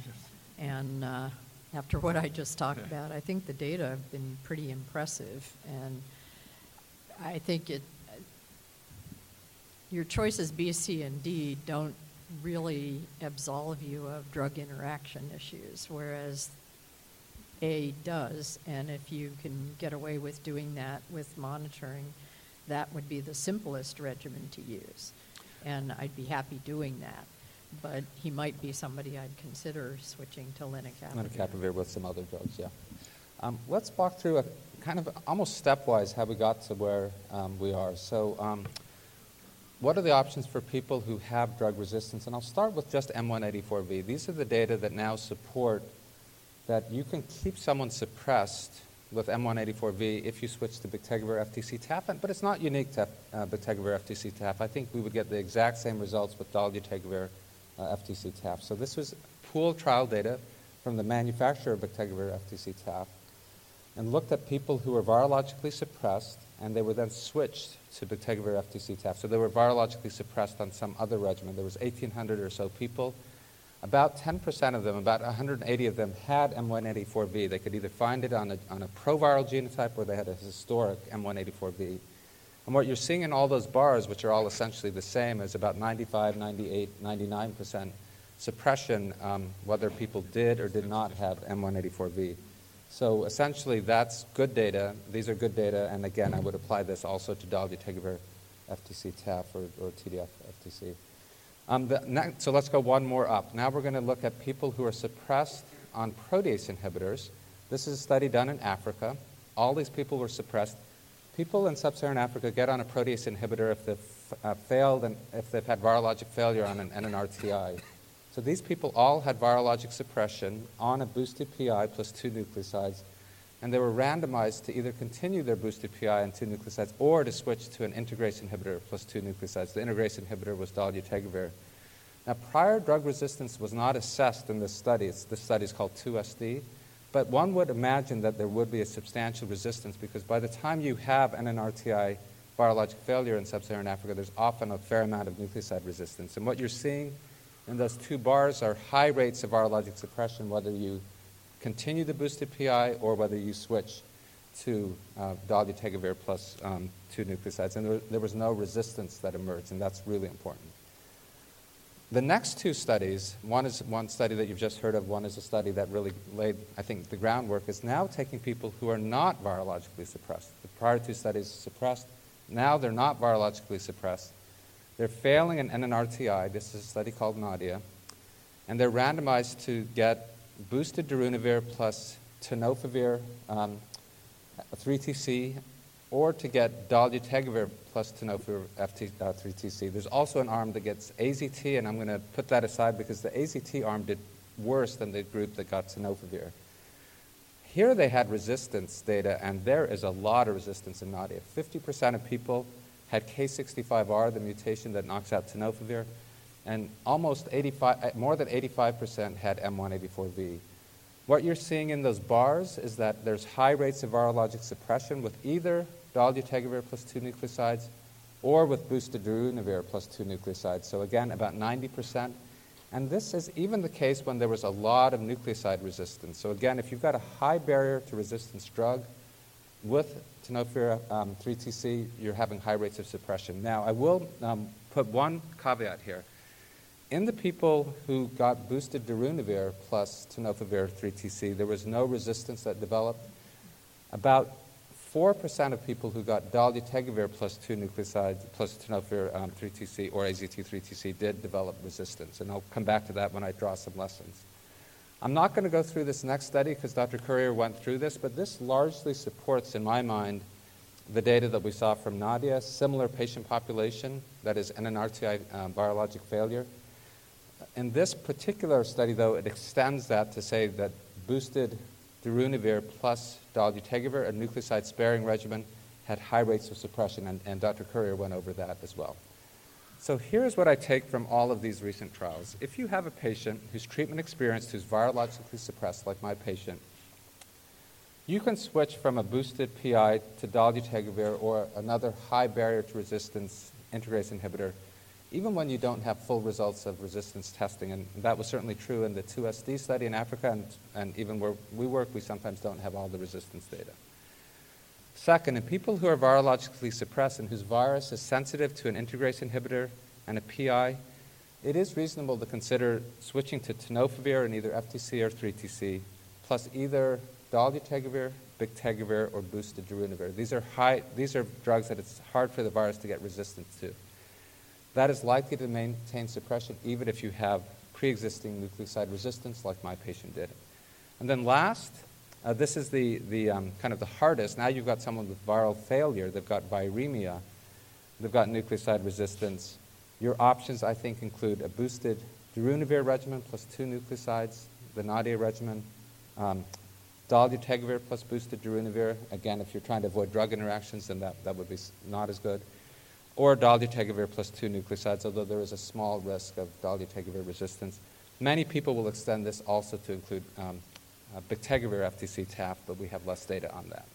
And uh, after what I just talked about, I think the data have been pretty impressive. And I think it, your choices B, C, and D don't really absolve you of drug interaction issues, whereas A does. And if you can get away with doing that with monitoring, that would be the simplest regimen to use. And I'd be happy doing that. But he might be somebody I'd consider switching to lenacapavir. Lenacapavir with some other drugs, yeah. Um, let's walk through a kind of almost stepwise how we got to where um, we are. So um, what are the options for people who have drug resistance? And I'll start with just M one eighty-four V. These are the data that now support that you can keep someone suppressed with M one eighty-four V if you switch to bictegravir F T C T A F, but it's not unique to uh, bictegravir F T C T A F. I think we would get the exact same results with dolutegravir uh, F T C T A F. So this was pooled trial data from the manufacturer of bictegravir F T C T A F and looked at people who were virologically suppressed, and they were then switched to bictegravir F T C T A F. So they were virologically suppressed on some other regimen. There was eighteen hundred or so people. About ten percent of them, about one hundred eighty of them, had M one eighty-four V. They could either find it on a, on a proviral genotype or they had a historic M one eighty-four V. And what you're seeing in all those bars, which are all essentially the same, is about ninety-five, ninety-eight, ninety-nine percent suppression, um, whether people did or did not have M one eighty-four V. So essentially, that's good data. These are good data. And again, I would apply this also to dolutegravir F T C T A F or, or T D F F T C. Um, the next, so let's go one more up. Now we're going to look at people who are suppressed on protease inhibitors. This is a study done in Africa. All these people were suppressed. People in sub-Saharan Africa get on a protease inhibitor if they've uh, failed and if they've had virologic failure on an N N R T I. So these people all had virologic suppression on a boosted P I plus two nucleosides, and they were randomized to either continue their boosted P I and two nucleosides or to switch to an integrase inhibitor plus two nucleosides. The integrase inhibitor was dolutegravir. Now, prior drug resistance was not assessed in this study. It's, this study is called two S D. But one would imagine that there would be a substantial resistance because by the time you have N N R T I virologic failure in sub-Saharan Africa, there's often a fair amount of nucleoside resistance. And what you're seeing in those two bars are high rates of virologic suppression, whether you continue the boosted P I or whether you switch to uh, dolutegravir plus um, two nucleosides. And there, there was no resistance that emerged, and that's really important. The next two studies, one is one study that you've just heard of, one is a study that really laid, I think, the groundwork, is now taking people who are not virologically suppressed. The prior two studies suppressed. Now they're not virologically suppressed. They're failing an N N R T I. This is a study called NADIA. And they're randomized to get boosted darunavir plus tenofovir, um, three T C, or to get dolutegravir plus tenofovir F T, uh, three T C. There's also an arm that gets A Z T, and I'm going to put that aside because the A Z T arm did worse than the group that got tenofovir. Here they had resistance data, and there is a lot of resistance in NADIA. fifty percent of people had K sixty-five R, the mutation that knocks out tenofovir. And almost eighty-five, more than eighty-five percent had M one eighty-four V. What you're seeing in those bars is that there's high rates of virologic suppression with either dolutegravir plus two nucleosides, or with boosted darunavir plus two nucleosides. So again, about ninety percent. And this is even the case when there was a lot of nucleoside resistance. So again, if you've got a high barrier to resistance drug with tenofovir um, three T C, you're having high rates of suppression. Now, I will um, put one caveat here. In the people who got boosted darunavir plus tenofovir three T C, there was no resistance that developed. About four percent of people who got dolutegravir plus two nucleosides plus tenofovir um, three T C or A Z T three T C did develop resistance, and I'll come back to that when I draw some lessons. I'm not going to go through this next study because Doctor Currier went through this, but this largely supports, in my mind, the data that we saw from NADIA, similar patient population, that is N N R T I um, virologic failure. In this particular study, though, it extends that to say that boosted darunavir plus dolutegravir, a nucleoside-sparing regimen, had high rates of suppression, and, and Doctor Currier went over that as well. So here's what I take from all of these recent trials. If you have a patient who's treatment experienced, who's virologically suppressed, like my patient, you can switch from a boosted P I to dolutegravir or another high barrier to resistance integrase inhibitor, even when you don't have full results of resistance testing. And that was certainly true in the two S D study in Africa, and, and even where we work, we sometimes don't have all the resistance data. Second, in people who are virologically suppressed and whose virus is sensitive to an integrase inhibitor and a P I, it is reasonable to consider switching to tenofovir in either F T C or three T C, plus either dolutegravir, bictegavir, or boosted darunavir. These are high, these are drugs that it's hard for the virus to get resistant to. That is likely to maintain suppression even if you have pre-existing nucleoside resistance like my patient did. And then last, uh, this is the, the um, kind of the hardest. Now you've got someone with viral failure. They've got viremia. They've got nucleoside resistance. Your options, I think, include a boosted darunavir regimen plus two nucleosides, the NADIA regimen, um, dolutegravir plus boosted darunavir. Again, if you're trying to avoid drug interactions, then that, that would be not as good. Or dolutegravir plus two nucleosides, although there is a small risk of dolutegravir resistance. Many people will extend this also to include um, uh, bictegavir F T C T A F, but we have less data on that.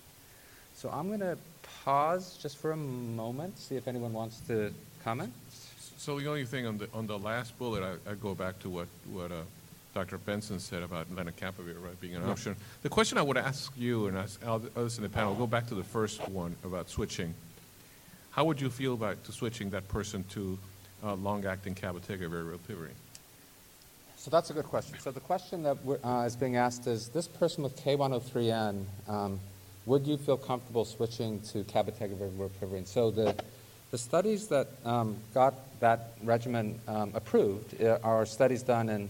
So I'm going to pause just for a moment, see if anyone wants to comment. So the only thing on the, on the last bullet, I, I go back to what, what uh, Doctor Benson said about lenacapavir, right, being an yeah. option. The question I would ask you and ask others in the panel, go back to the first one about switching. How would you feel about to switching that person to uh, long-acting cabotegravir or rilpivirine? So that's a good question. So the question that we're, uh, is being asked is, this person with K one oh three N, um, would you feel comfortable switching to cabotegravir or rilpivirine? So the, the studies that um, got that regimen um, approved are studies done in,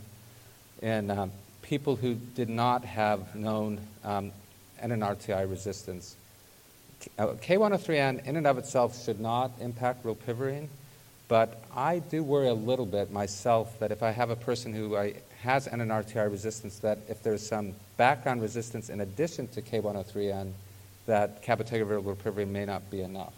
in um, people who did not have known um, N N R T I resistance. K one oh three N in and of itself should not impact rilpivirine, but I do worry a little bit myself that if I have a person who I, has N N R T I resistance, that if there's some background resistance in addition to K one oh three N, that cabotegravir or rilpivirine may not be enough.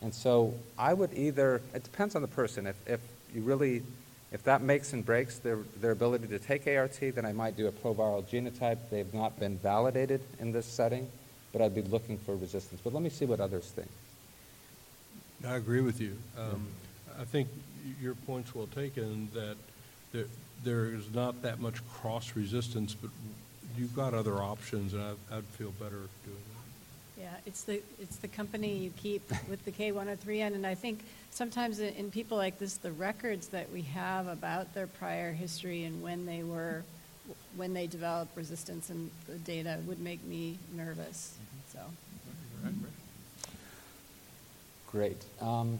And so I would either, it depends on the person. If, if you really, if that makes and breaks their, their ability to take A R T, then I might do a proviral genotype. They've not been validated in this setting, but I'd be looking for resistance. But let me see what others think. I agree with you. Um, I think your point's well taken that there, there is not that much cross-resistance, but you've got other options, and I, I'd feel better doing that. Yeah, it's the, it's the company you keep with the K one oh three N, and I think sometimes in people like this, the records that we have about their prior history and when they were when they develop resistance and the data would make me nervous, so. Great, um,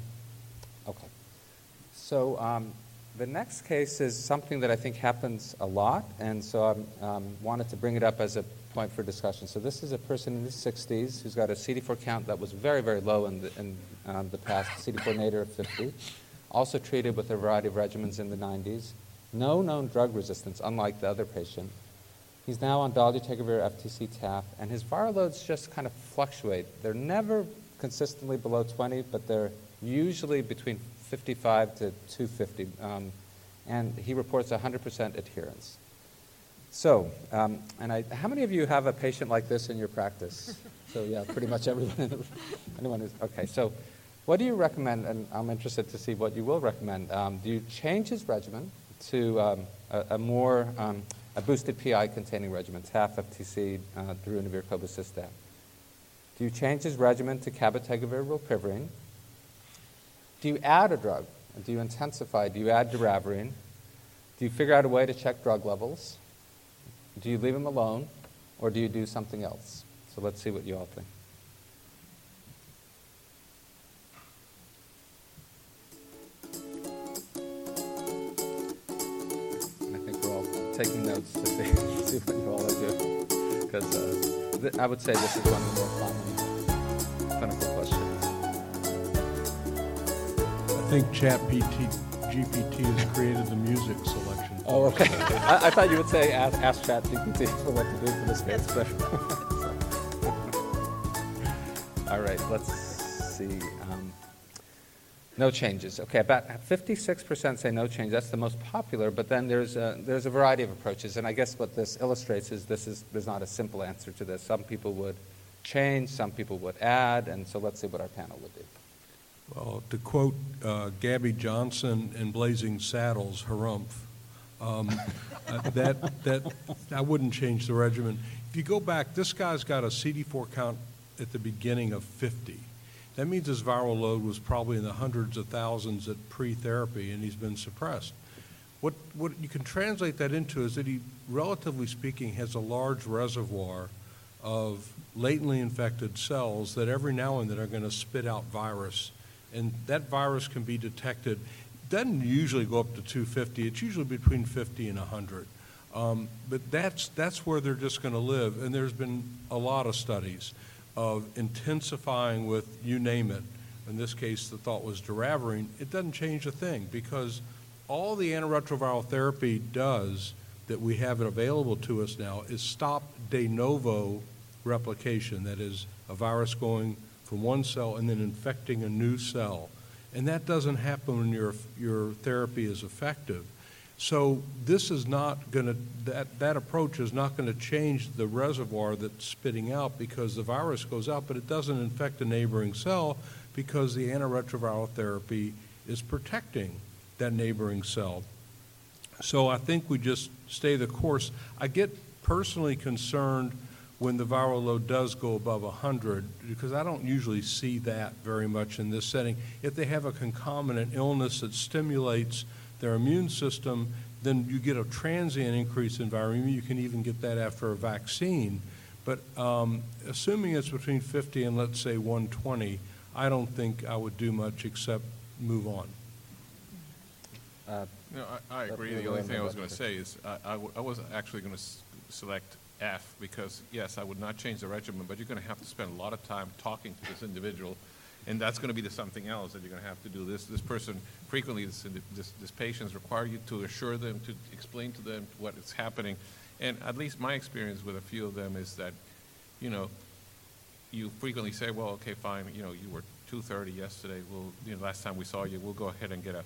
okay. So um, the next case is something that I think happens a lot, and so I um, wanted to bring it up as a point for discussion. So this is a person in his sixties who's got a C D four count that was very, very low in the, in, um, the past, C D four nadir of fifty, also treated with a variety of regimens in the nineties. No known drug resistance, unlike the other patient. He's now on dolutegravir, F T C, T A F, and his viral loads just kind of fluctuate. They're never consistently below twenty, but they're usually between fifty-five to two hundred fifty, um, and he reports one hundred percent adherence. So, um, and I, how many of you have a patient like this in your practice? So yeah, pretty much everyone in the room. Anyone who's, okay, so what do you recommend? And I'm interested to see what you will recommend. Um, do you change his regimen to um, a, a more, um, a boosted P I containing regimen, T A F, F T C, uh, darunavir, cobicistat? Do you change his regimen to cabotegravir, rilpivirine? Do you add a drug? Do you intensify? Do you add doravirine? Do you figure out a way to check drug levels? Do you leave him alone, or do you do something else? So let's see what you all think. I think we're all taking notes to see, see what you all are doing, because uh, th- I would say this is one of the more common clinical questions. I think Chat G P T has created the music selection. Oh, okay. I, I thought you would say ask, ask Chat G P T for what to do for this case. But all right, let's see. Um, no changes. Okay, about fifty-six percent say no change. That's the most popular, but then there's a, there's a variety of approaches, and I guess what this illustrates is this is there's not a simple answer to this. Some people would change, some people would add, and so let's see what our panel would do. Well, to quote uh, Gabby Johnson in Blazing Saddles, harumph, um, uh, that, that I wouldn't change the regimen. If you go back, this guy's got a C D four count at the beginning of fifty. That means his viral load was probably in the hundreds of thousands at pre-therapy, and he's been suppressed. What, what you can translate that into is that he, relatively speaking, has a large reservoir of latently infected cells that every now and then are going to spit out virus, and that virus can be detected. It doesn't usually go up to two hundred fifty. It's usually between fifty and one hundred. Um, but that's that's where they're just going to live, and there's been a lot of studies of intensifying with you name it. In this case, the thought was doravirine. It doesn't change a thing because all the antiretroviral therapy does that we have it available to us now is stop de novo replication, that is a virus going from one cell and then infecting a new cell. And that doesn't happen when your your therapy is effective. So this is not going to, that, that approach is not going to change the reservoir that's spitting out because the virus goes out, but it doesn't infect a neighboring cell because the antiretroviral therapy is protecting that neighboring cell. So I think we just stay the course. I get personally concerned when the viral load does go above one hundred, because I don't usually see that very much in this setting. If they have a concomitant illness that stimulates their immune system, then you get a transient increase in viremia. You can even get that after a vaccine. But um, assuming it's between fifty and, let's say, one twenty, I don't think I would do much except move on. Uh, no, I, I agree. The only thing I was going to say is I, I, w- I wasn't actually going to s- select F because, yes, I would not change the regimen, but you're going to have to spend a lot of time talking to this individual, and that's going to be the something else that you're going to have to do. This this person frequently, this, this, this patients require you to assure them, to explain to them what is happening. And at least my experience with a few of them is that, you know, you frequently say, well, okay, fine, you know, you were two thirty yesterday. We'll, you know, last time we saw you, we'll go ahead and get a,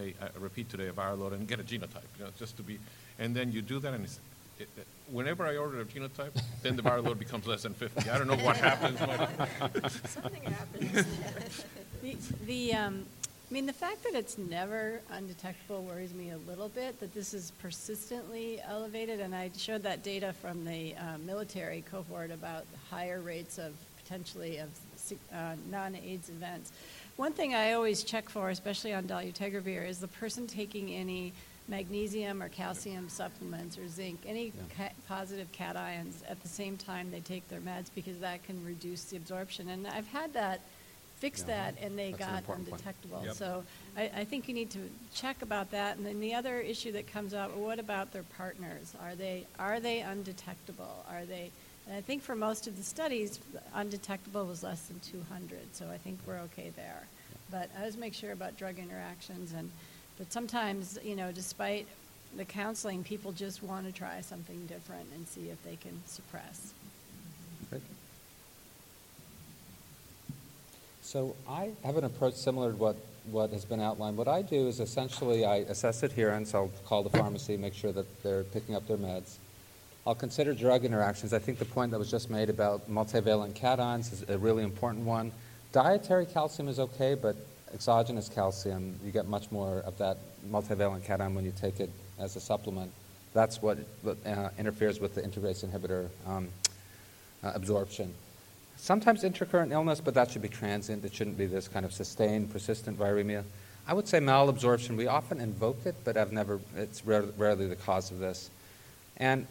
a, a repeat today, a viral load, and get a genotype, you know, just to be, and then you do that, and it's, It, it, whenever I order a genotype, then the viral load becomes less than fifty. I don't know what happens. Something happens. the, the, um, I mean, the fact that it's never undetectable worries me a little bit, that this is persistently elevated. And I showed that data from the uh, military cohort about higher rates of potentially of uh, non-AIDS events. One thing I always check for, especially on dolutegravir, is the person taking any magnesium or calcium supplements or zinc, any yeah. ca- positive cations at the same time they take their meds because that can reduce the absorption. And I've had that, fix yeah. that, and they That's got undetectable. Yep. So I, I think you need to check about that. And then the other issue that comes up, what about their partners? Are they are they undetectable? Are they? And I think for most of the studies, undetectable was less than two hundred. So I think we're okay there. But I always make sure about drug interactions and. But sometimes, you know, despite the counseling, people just want to try something different and see if they can suppress. Great. So I have an approach similar to what, what has been outlined. What I do is essentially I assess adherence. I'll call the pharmacy, make sure that they're picking up their meds. I'll consider drug interactions. I think the point that was just made about multivalent cations is a really important one. Dietary calcium is okay, but exogenous calcium, you get much more of that multivalent cation when you take it as a supplement. That's what uh, interferes with the integrase inhibitor um, uh, absorption. Sometimes intercurrent illness, but that should be transient. It shouldn't be this kind of sustained, persistent viremia. I would say malabsorption. We often invoke it, but I've never, it's rare, rarely the cause of this. And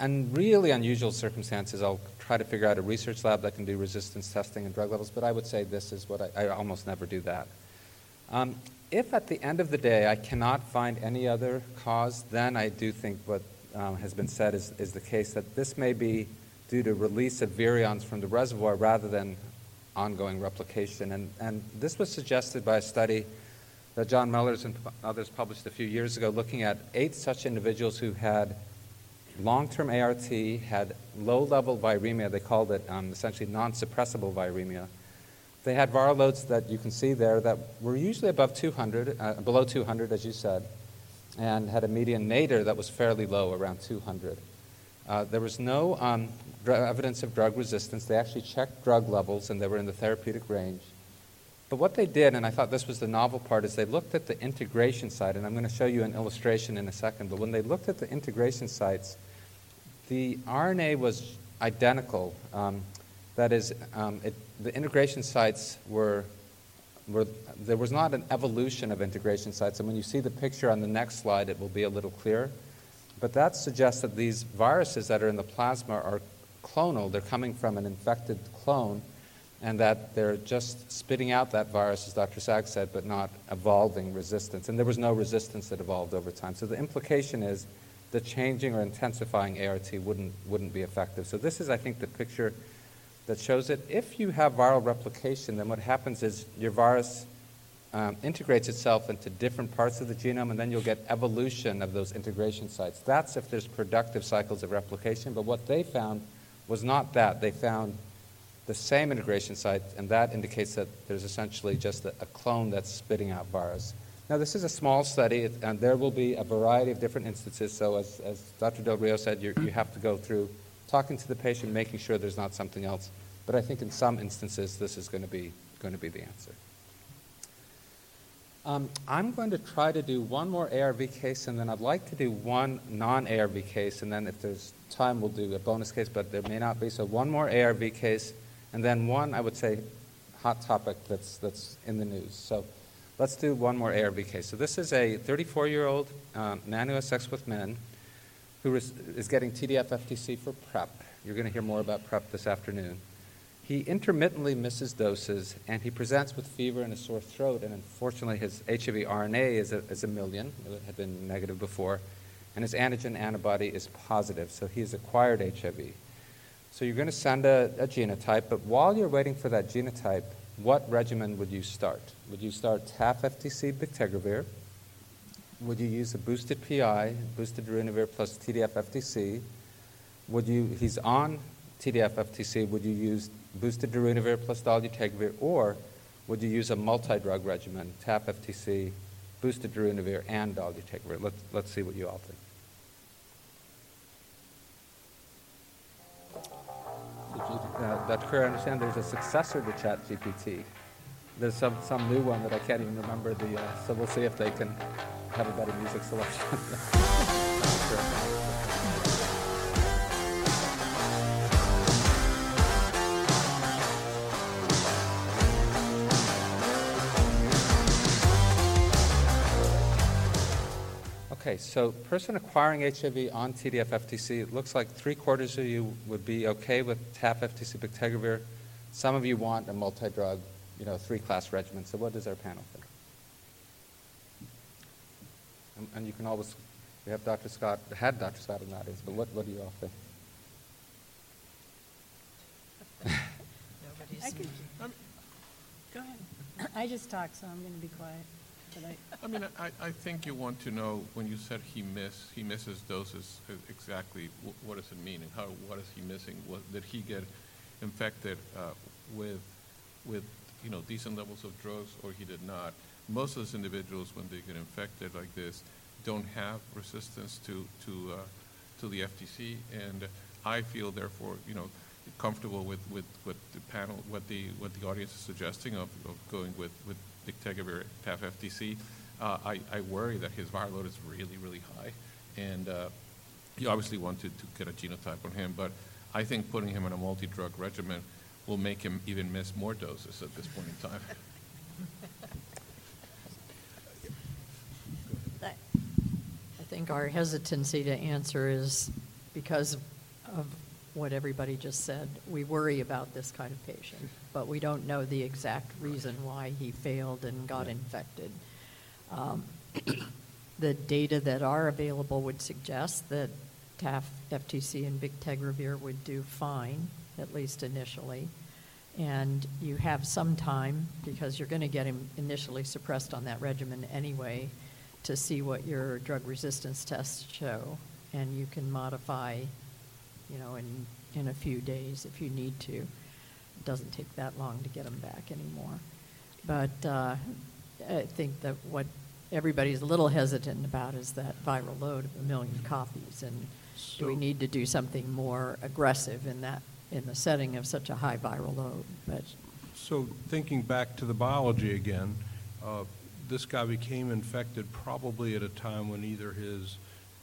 in really unusual circumstances, I'll try to figure out a research lab that can do resistance testing and drug levels, but I would say this is what I, I almost never do that. Um, if at the end of the day I cannot find any other cause, then I do think what um, has been said is, is the case, that this may be due to release of virions from the reservoir rather than ongoing replication. And, and this was suggested by a study that John Mellors and others published a few years ago looking at eight such individuals who had long-term A R T, had low-level viremia. They called it um, essentially non-suppressible viremia. They had viral loads that you can see there that were usually above two hundred, uh, below two hundred, as you said, and had a median nadir that was fairly low, around two hundred. Uh, there was no um, evidence of drug resistance. They actually checked drug levels, and they were in the therapeutic range. But what they did, and I thought this was the novel part, is they looked at the integration site, and I'm going to show you an illustration in a second, but when they looked at the integration sites, the R N A was identical. Um, that is, um, it, the integration sites were, were, there was not an evolution of integration sites, and when you see the picture on the next slide, it will be a little clearer. But that suggests that these viruses that are in the plasma are clonal. They're coming from an infected clone, and that they're just spitting out that virus, as Doctor Saag said, but not evolving resistance. And there was no resistance that evolved over time. So the implication is the changing or intensifying A R T wouldn't, wouldn't be effective. So this is, I think, the picture that shows it. If you have viral replication, then what happens is your virus um, integrates itself into different parts of the genome, and then you'll get evolution of those integration sites. That's if there's productive cycles of replication. But what they found was not that. They found the same integration site, and that indicates that there's essentially just a, a clone that's spitting out virus. Now, this is a small study, and there will be a variety of different instances. So as, as Doctor Del Rio said, you have to go through talking to the patient, making sure there's not something else. But I think in some instances, this is going to be, going to be the answer. Um, I'm going to try to do one more A R V case, and then I'd like to do one non-A R V case, and then if there's time, we'll do a bonus case, but there may not be. So one more A R V case. And then one, I would say, hot topic that's, that's in the news. So let's do one more A R V case. So this is a thirty-four-year-old um, man who has sex with men who is, is getting T D F F T C for PrEP. You're going to hear more about PrEP this afternoon. He intermittently misses doses, and he presents with fever and a sore throat. And unfortunately, his H I V R N A is a, is a million. It had been negative before. And his antigen antibody is positive, so he has acquired H I V. So you're going to send a, a genotype, but while you're waiting for that genotype, what regimen would you start? Would you start T A F F T C Bictegravir? Would you use a boosted P I, boosted darunavir plus T D F F T C? Would you, he's on T D F F T C, would you use boosted darunavir plus dolutegravir, or would you use a multi-drug regimen, T A F F T C, boosted darunavir, and dolutegravir? Let's, let's see what you all think. Uh, Doctor Currier, I understand there's a successor to ChatGPT. There's some, some new one that I can't even remember the, uh, so we'll see if they can have a better music selection. Okay, so person acquiring H I V on T D F F T C, it looks like three quarters of you would be okay with T A F F T C Bictegravir. Some of you want a multi-drug, you know, three-class regimen. So what does our panel think? And, and you can always, we have Doctor Scott, had Doctor Scott in the audience, but what, what do you all think? Nobody's I can, um, go ahead. I just talked, so I'm going to be quiet. I mean, I, I think you want to know when you said he miss, he misses doses, exactly what, what does it mean and how, what is he missing? What, did he get infected uh, with, with, you know, decent levels of drugs or he did not? Most of those individuals, when they get infected like this, don't have resistance to, to, uh, to the F T C, and I feel, therefore, you know, comfortable with, with what the panel, what the what the audience is suggesting of, of going with with bictegravir T A F F T C. Uh, I, I worry that his viral load is really, really high, and uh, you obviously want to, to get a genotype on him, but I think putting him on a multi-drug regimen will make him even miss more doses at this point in time. I think our hesitancy to answer is because of what everybody just said. We worry about this kind of patient, but we don't know the exact reason why he failed and got yeah. infected. Um, the data that are available would suggest that T A F, F T C, and bictegravir would do fine, at least initially. And you have some time, because you're going to get him initially suppressed on that regimen anyway, to see what your drug resistance tests show. And you can modify, you know, in, in a few days if you need to. It doesn't take that long to get him back anymore. But uh, I think that what everybody's a little hesitant about is that viral load of a million copies, and so, do we need to do something more aggressive in that, in the setting of such a high viral load? But so thinking back to the biology again, uh, this guy became infected probably at a time when either his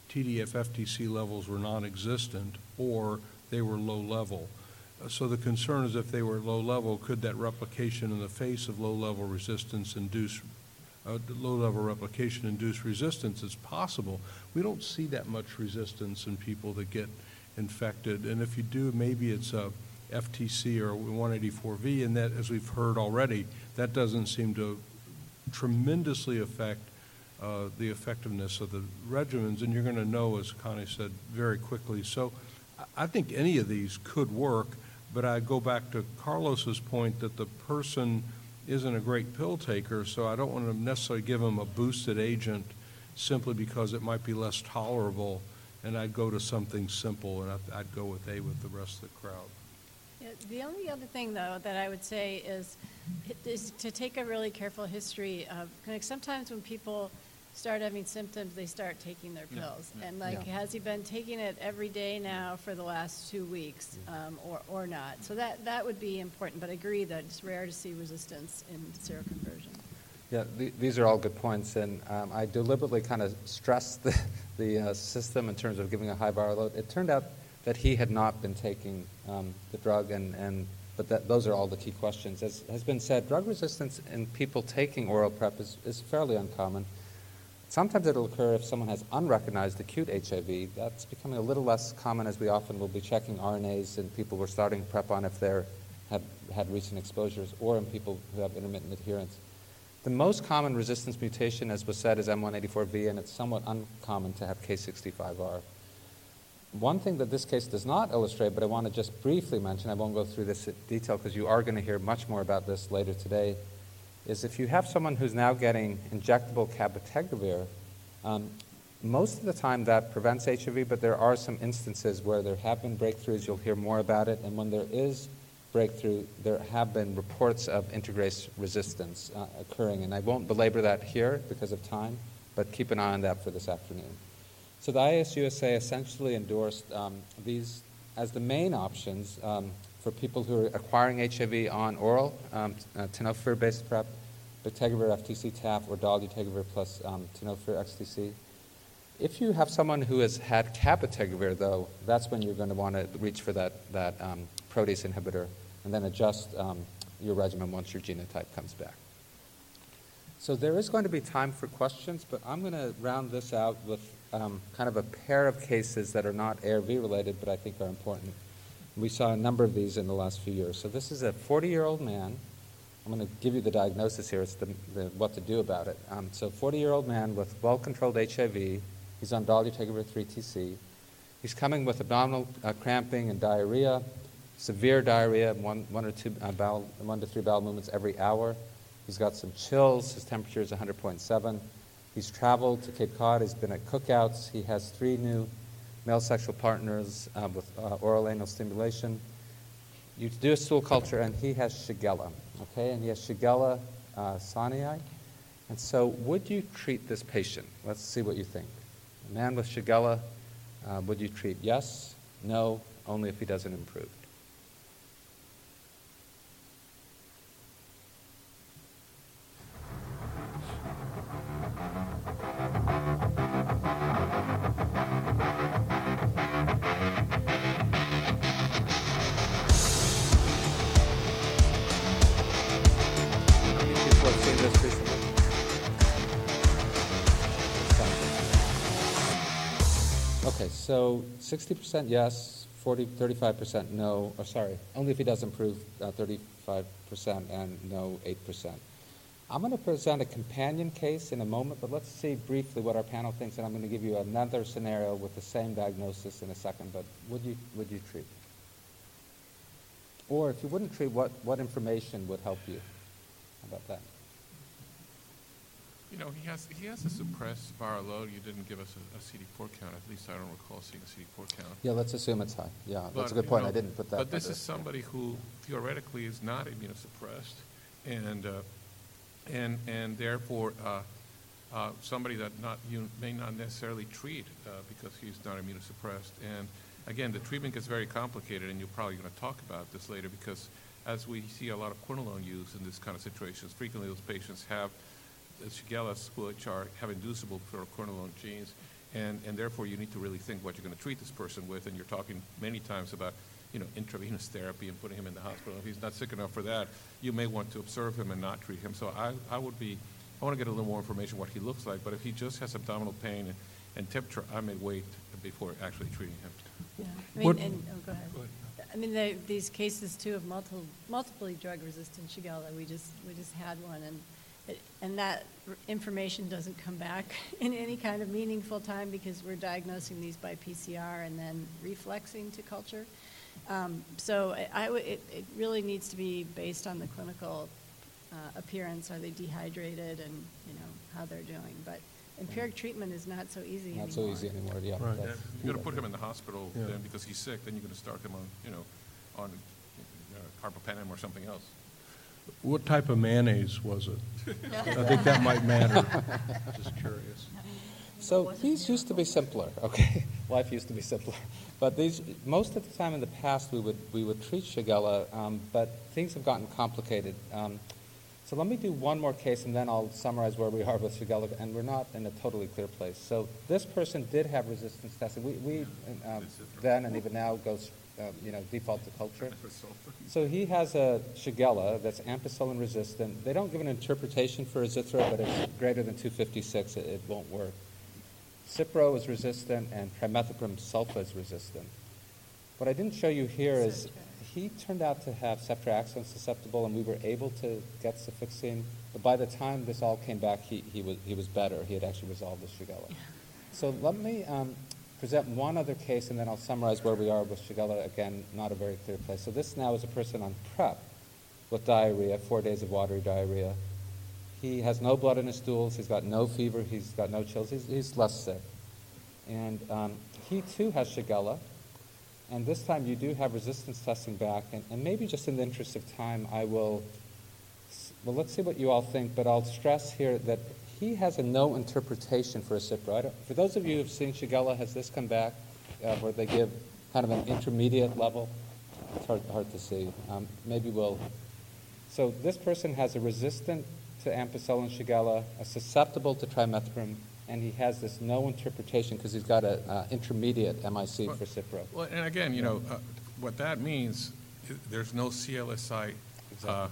T D F F T C levels were non-existent or they were low level. Uh, so the concern is, if they were low level, could that replication in the face of low level resistance induce Uh, low-level replication-induced resistance? Is possible. We don't see that much resistance in people that get infected, and if you do, maybe it's a F T C or one eighty-four V, and that, as we've heard already, that doesn't seem to tremendously affect uh, the effectiveness of the regimens, and you're going to know, as Connie said, very quickly. So I think any of these could work, but I go back to Carlos's point that the person isn't a great pill taker, so I don't want to necessarily give them a boosted agent simply because it might be less tolerable, and I'd go to something simple, and I'd, I'd go with A with the rest of the crowd. Yeah, the only other thing, though, that I would say is, is to take a really careful history of, like, sometimes when people start having symptoms, they start taking their pills. Yeah, yeah, and like, yeah. has he been taking it every day now for the last two weeks um, or, or not? So that, that would be important, but I agree that it's rare to see resistance in seroconversion. Yeah, the, these are all good points, and um, I deliberately kind of stressed the, the uh, system in terms of giving a high viral load. It turned out that he had not been taking um, the drug, and, and but that, those are all the key questions. As has been said, drug resistance in people taking oral PrEP is, is fairly uncommon. Sometimes it'll occur if someone has unrecognized acute H I V. That's becoming a little less common, as we often will be checking R N As in people we're starting PrEP on if they have had recent exposures, or in people who have intermittent adherence. The most common resistance mutation, as was said, is M one eighty-four V, and it's somewhat uncommon to have K sixty-five R. One thing that this case does not illustrate, but I want to just briefly mention, I won't go through this in detail because you are going to hear much more about this later today, is if you have someone who's now getting injectable cabotegravir, um, most of the time that prevents H I V, but there are some instances where there have been breakthroughs. You'll hear more about it. And when there is breakthrough, there have been reports of integrase resistance uh, occurring. And I won't belabor that here because of time, but keep an eye on that for this afternoon. So the I A S U S A essentially endorsed um, these as the main options um, for people who are acquiring H I V on oral, um, uh, tenofovir-based PrEP, bictegravir, F T C, T A F, or dolutegravir plus um, tenofovir, X T C. If you have someone who has had cabotegravir, though, that's when you're going to want to reach for that, that um, protease inhibitor, and then adjust um, your regimen once your genotype comes back. So there is going to be time for questions, but I'm going to round this out with um, kind of a pair of cases that are not A R V-related, but I think are important. We saw a number of these in the last few years. So this is a forty-year-old man. I'm going to give you the diagnosis here. It's the, the what to do about it. Um, so forty-year-old man with well-controlled H I V. He's on dolutegravir three T C. He's coming with abdominal uh, cramping and diarrhea, severe diarrhea, one, one, or two, uh, bowel, one to three bowel movements every hour. He's got some chills. His temperature is one hundred point seven. He's traveled to Cape Cod. He's been at cookouts. He has three new male sexual partners uh, with uh, oral anal stimulation. You do a stool culture, and he has Shigella, okay? And he has Shigella uh, sonnii. And so would you treat this patient? Let's see what you think. A man with Shigella, uh, would you treat? Yes, no, only if he doesn't improve. So sixty percent yes, forty, thirty-five percent no, or sorry, only if he does improve, uh, thirty-five percent and no, eight percent. I'm going to present a companion case in a moment, but let's see briefly what our panel thinks, and I'm going to give you another scenario with the same diagnosis in a second, but would you, would you treat? Or if you wouldn't treat, what, what information would help you? How about that? You know, he has he has a suppressed viral load. You didn't give us a, a C D four count. At least I don't recall seeing a C D four count. Yeah, let's assume it's high. Yeah, but, that's a good point. Know, I didn't put that. But this is somebody who theoretically is not immunosuppressed, and uh, and and therefore uh, uh, somebody that not you may not necessarily treat uh, because he's not immunosuppressed. And again, the treatment gets very complicated, and you're probably going to talk about this later because as we see a lot of quinolone use in this kind of situations, frequently those patients have Shigellas, which are have inducible quinolone genes, and, and therefore you need to really think what you're going to treat this person with, and you're talking many times about, you know, intravenous therapy and putting him in the hospital. If he's not sick enough for that, you may want to observe him and not treat him. So I, I would be, I want to get a little more information what he looks like, but if he just has abdominal pain and, and temperature, I may wait before actually treating him. Yeah, I mean, what, and, oh, go ahead. Go ahead. I mean, the, these cases, too, of multiple, multiple drug-resistant Shigella, we just, we just had one, and and that information doesn't come back in any kind of meaningful time because we're diagnosing these by P C R and then reflexing to culture. Um, so I, I w it, it really needs to be based on the clinical uh, appearance. Are they dehydrated and, you know, how they're doing. But empiric treatment is not so easy not anymore. Not so easy anymore, yeah. Right. You're going to put him in the hospital yeah. then because he's sick, then you're going to start him on, you know, on uh, carbapenem or something else. What type of mayonnaise was it? I think that might matter. Just curious. So these used to be simpler, okay? Life used to be simpler. But these, most of the time in the past, we would, we would treat Shigella, um, but things have gotten complicated. Um, so let me do one more case, and then I'll summarize where we are with Shigella, and we're not in a totally clear place. So this person did have resistance testing. We, we um, then and even now goes Um, you know, default to culture. So he has a Shigella that's ampicillin resistant. They don't give an interpretation for azithro, but it's greater than two fifty-six. It, it won't work. Cipro is resistant, and trimethoprim sulfa is resistant. What I didn't show you here is he turned out to have ceftriaxone susceptible, and we were able to get cefixime. But by the time this all came back, he, he, was, he was better. He had actually resolved the Shigella. So let me... Um, present one other case, and then I'll summarize where we are with Shigella. Again, not a very clear place. So this now is a person on PrEP with diarrhea, four days of watery diarrhea. He has no blood in his stools. He's got no fever. He's got no chills. He's, he's less sick. And um, he, too, has Shigella. And this time you do have resistance testing back. And, and maybe just in the interest of time, I will, well, let's see what you all think, but I'll stress here that he has a no interpretation for a Cipro. For those of you who have seen Shigella, has this come back uh, where they give kind of an intermediate level? It's hard, hard to see. Um, maybe we'll. So this person has a resistant to ampicillin Shigella, a susceptible to trimethoprim, and he has this no interpretation because he's got an uh, intermediate M I C well, for Cipro. Well, and again, you know, uh, what that means, there's no C L S I uh,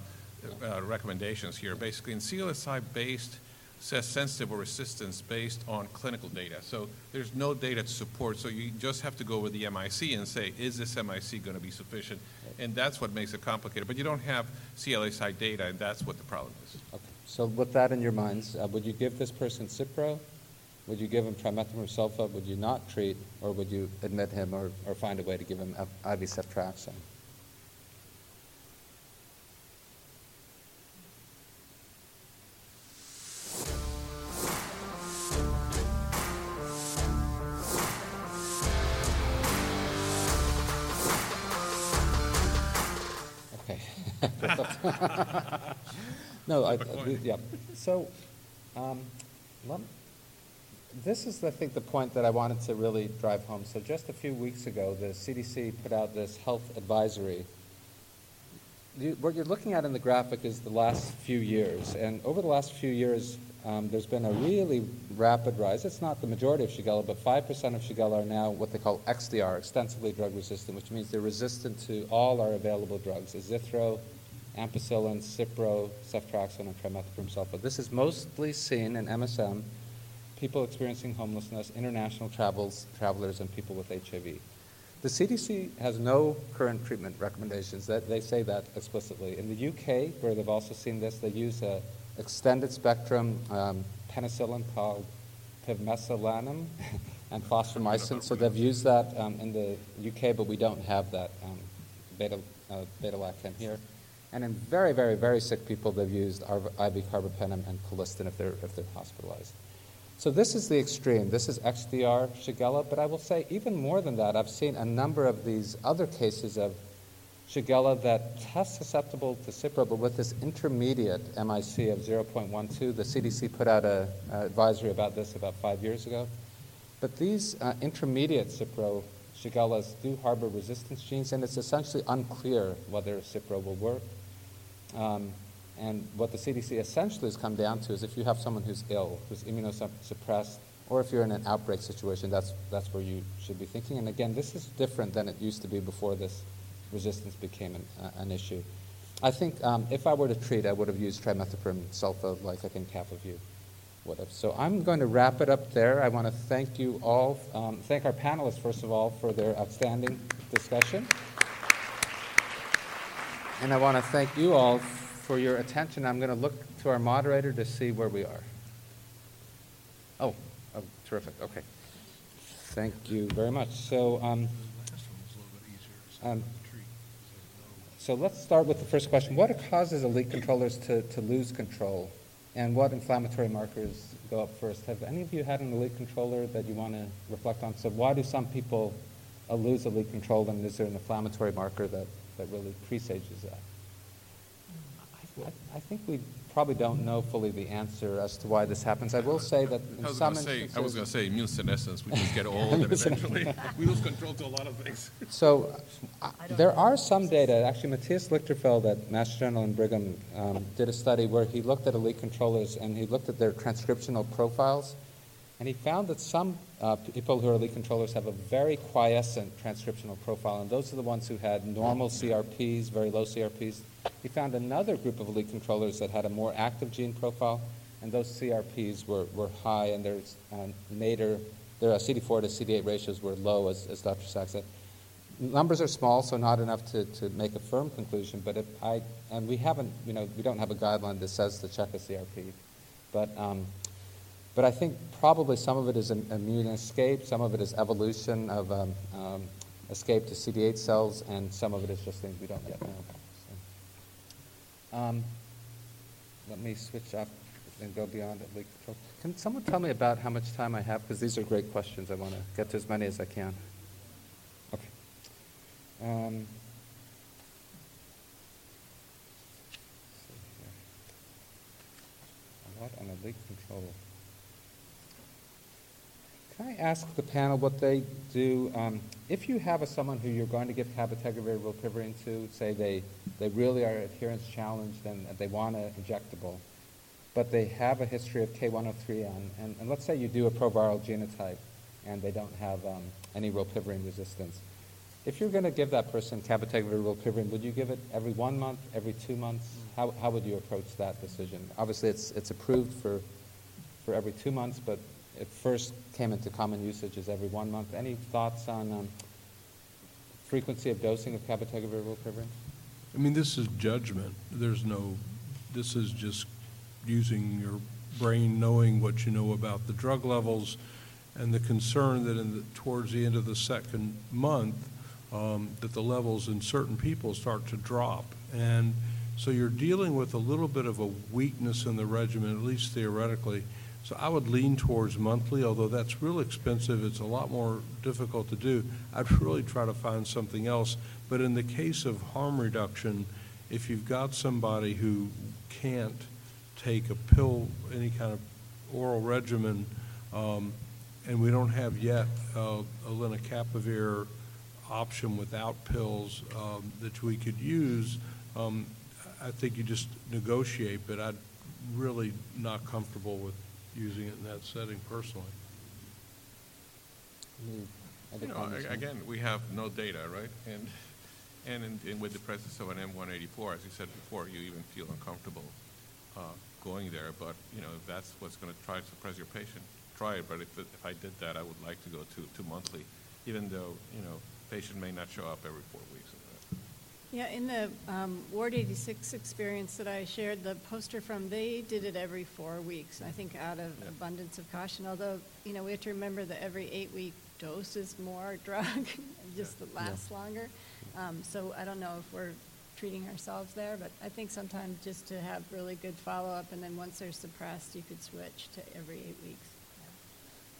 uh, recommendations here. Basically, in C L S I-based says sensitive or resistance based on clinical data. So there's no data to support, so you just have to go with the M I C and say, is this M I C going to be sufficient? And that's what makes it complicated. But you don't have C L S I data, and that's what the problem is. Okay. So with that in your minds, uh, would you give this person Cipro? Would you give him trimethoprim sulfa? Would you not treat? Or would you admit him or, or find a way to give him I V ceftriaxone? no, I, I, yeah. So, um, let, this is, I think, the point that I wanted to really drive home. So just a few weeks ago, the C D C put out this health advisory. You, what you're looking at in the graphic is the last few years. And over the last few years, um, there's been a really rapid rise. It's not the majority of Shigella, but five percent of Shigella are now what they call X D R, extensively drug resistant, which means they're resistant to all our available drugs, azithro, ampicillin, cipro, ceftriaxone, and trimethoprim sulfa. This is mostly seen in M S M, people experiencing homelessness, international travels, travelers, and people with H I V. The C D C has no current treatment recommendations. That they say that explicitly. In the U K, where they've also seen this, they use an extended spectrum um, penicillin called pivmesolanum and fosfamycin. So they've used that um, in the U K, but we don't have that um, beta, uh, beta-lactam here. And in very, very, very sick people, they've used I V carbapenem and colistin if they're, if they're hospitalized. So this is the extreme. This is X D R, Shigella. But I will say even more than that, I've seen a number of these other cases of Shigella that test susceptible to Cipro, but with this intermediate M I C of zero point one two. The C D C put out an advisory about this about five years ago. But these uh, intermediate Cipro Shigellas do harbor resistance genes, and it's essentially unclear whether Cipro will work. Um, and what the C D C essentially has come down to is if you have someone who's ill, who's immunosuppressed, or if you're in an outbreak situation, that's, that's where you should be thinking. And again, this is different than it used to be before this resistance became an, uh, an issue. I think um, if I were to treat, I would have used trimethoprim sulfa like I think half of you would have. So I'm going to wrap it up there. I want to thank you all, um, thank our panelists, first of all, for their outstanding discussion. And I want to thank you all for your attention. I'm going to look to our moderator to see where we are. Oh, oh terrific. Okay. Thank you very much. So, um, um, so let's start with the first question. What causes elite controllers to, to lose control? And what inflammatory markers go up first? Have any of you had an elite controller that you want to reflect on? So why do some people uh, lose elite control, and is there an inflammatory marker that, that really presages that? I think we probably don't know fully the answer as to why this happens. I will say that in some instances... I was going to say immune senescence. We just get old and eventually we lose control to a lot of things. So uh, there are some data. Actually, Matthias Lichterfeld at Mass General in Brigham um, did a study where he looked at elite controllers and he looked at their transcriptional profiles. And he found that some uh, people who are elite controllers have a very quiescent transcriptional profile, and those are the ones who had normal C R Ps, very low C R Ps. He found another group of elite controllers that had a more active gene profile, and those C R Ps were, were high, and their um, nadir, their uh, C D four to C D eight ratios were low, as, as Doctor Saag said. Numbers are small, so not enough to, to make a firm conclusion, but if I, and we haven't, you know, we don't have a guideline that says to check a C R P, but, um, But I think probably some of it is an immune escape, some of it is evolution of um, um, escape to C D eight cells, and some of it is just things we don't yet know. So, um, let me switch up and go beyond elite control. Can someone tell me about how much time I have? Because these are great questions. I want to get to as many as I can. Okay. Um, what on elite control? Can I ask the panel what they do? Um, if you have a, someone who you're going to give cabotegravir or rilpivirine to, say they, they really are adherence challenged and they want an injectable, but they have a history of K one oh three N, and, and let's say you do a proviral genotype and they don't have um, any rilpivirine resistance. If you're going to give that person cabotegravir or rilpivirine, would you give it every one month, every two months? How, how would you approach that decision? Obviously, it's, it's approved for, for every two months, but it first came into common usage as every one month. Any thoughts on um, frequency of dosing of cabotegravir or rilpivirine? I mean, this is judgment. There's no, this is just using your brain, knowing what you know about the drug levels, and the concern that in the, towards the end of the second month, um, that the levels in certain people start to drop. And so you're dealing with a little bit of a weakness in the regimen, at least theoretically. So I would lean towards monthly, although that's real expensive. It's a lot more difficult to do. I'd really try to find something else. But in the case of harm reduction, if you've got somebody who can't take a pill, any kind of oral regimen, Um, and we don't have yet uh, a lenacapavir option without pills um, that we could use. Um, I think you just negotiate, but I'm really not comfortable with using it in that setting personally. You know, again, we have no data, right? And and in, in with the presence of an M one eighty-four, as you said before, you even feel uncomfortable uh, going there. But you know, if that's what's going to try to suppress your patient, try it. But if, if I did that, I would like to go to to monthly, even though you know, patient may not show up every four weeks. Yeah, in the um, Ward eighty-six experience that I shared, the poster from, they did it every four weeks, I think out of yeah. abundance of caution, although, you know, we have to remember that every eight-week dose is more drug, just yeah. lasts yeah. longer. Um, so I don't know if we're treating ourselves there, but I think sometimes just to have really good follow-up, and then once they're suppressed, you could switch to every eight weeks.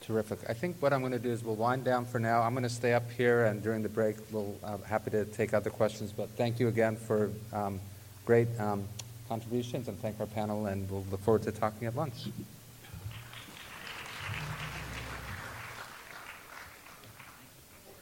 Terrific. I think what I'm going to do is we'll wind down for now. I'm going to stay up here, and during the break, we'll uh, happy to take other questions. But thank you again for um, great um, contributions, and thank our panel, and we'll look forward to talking at lunch.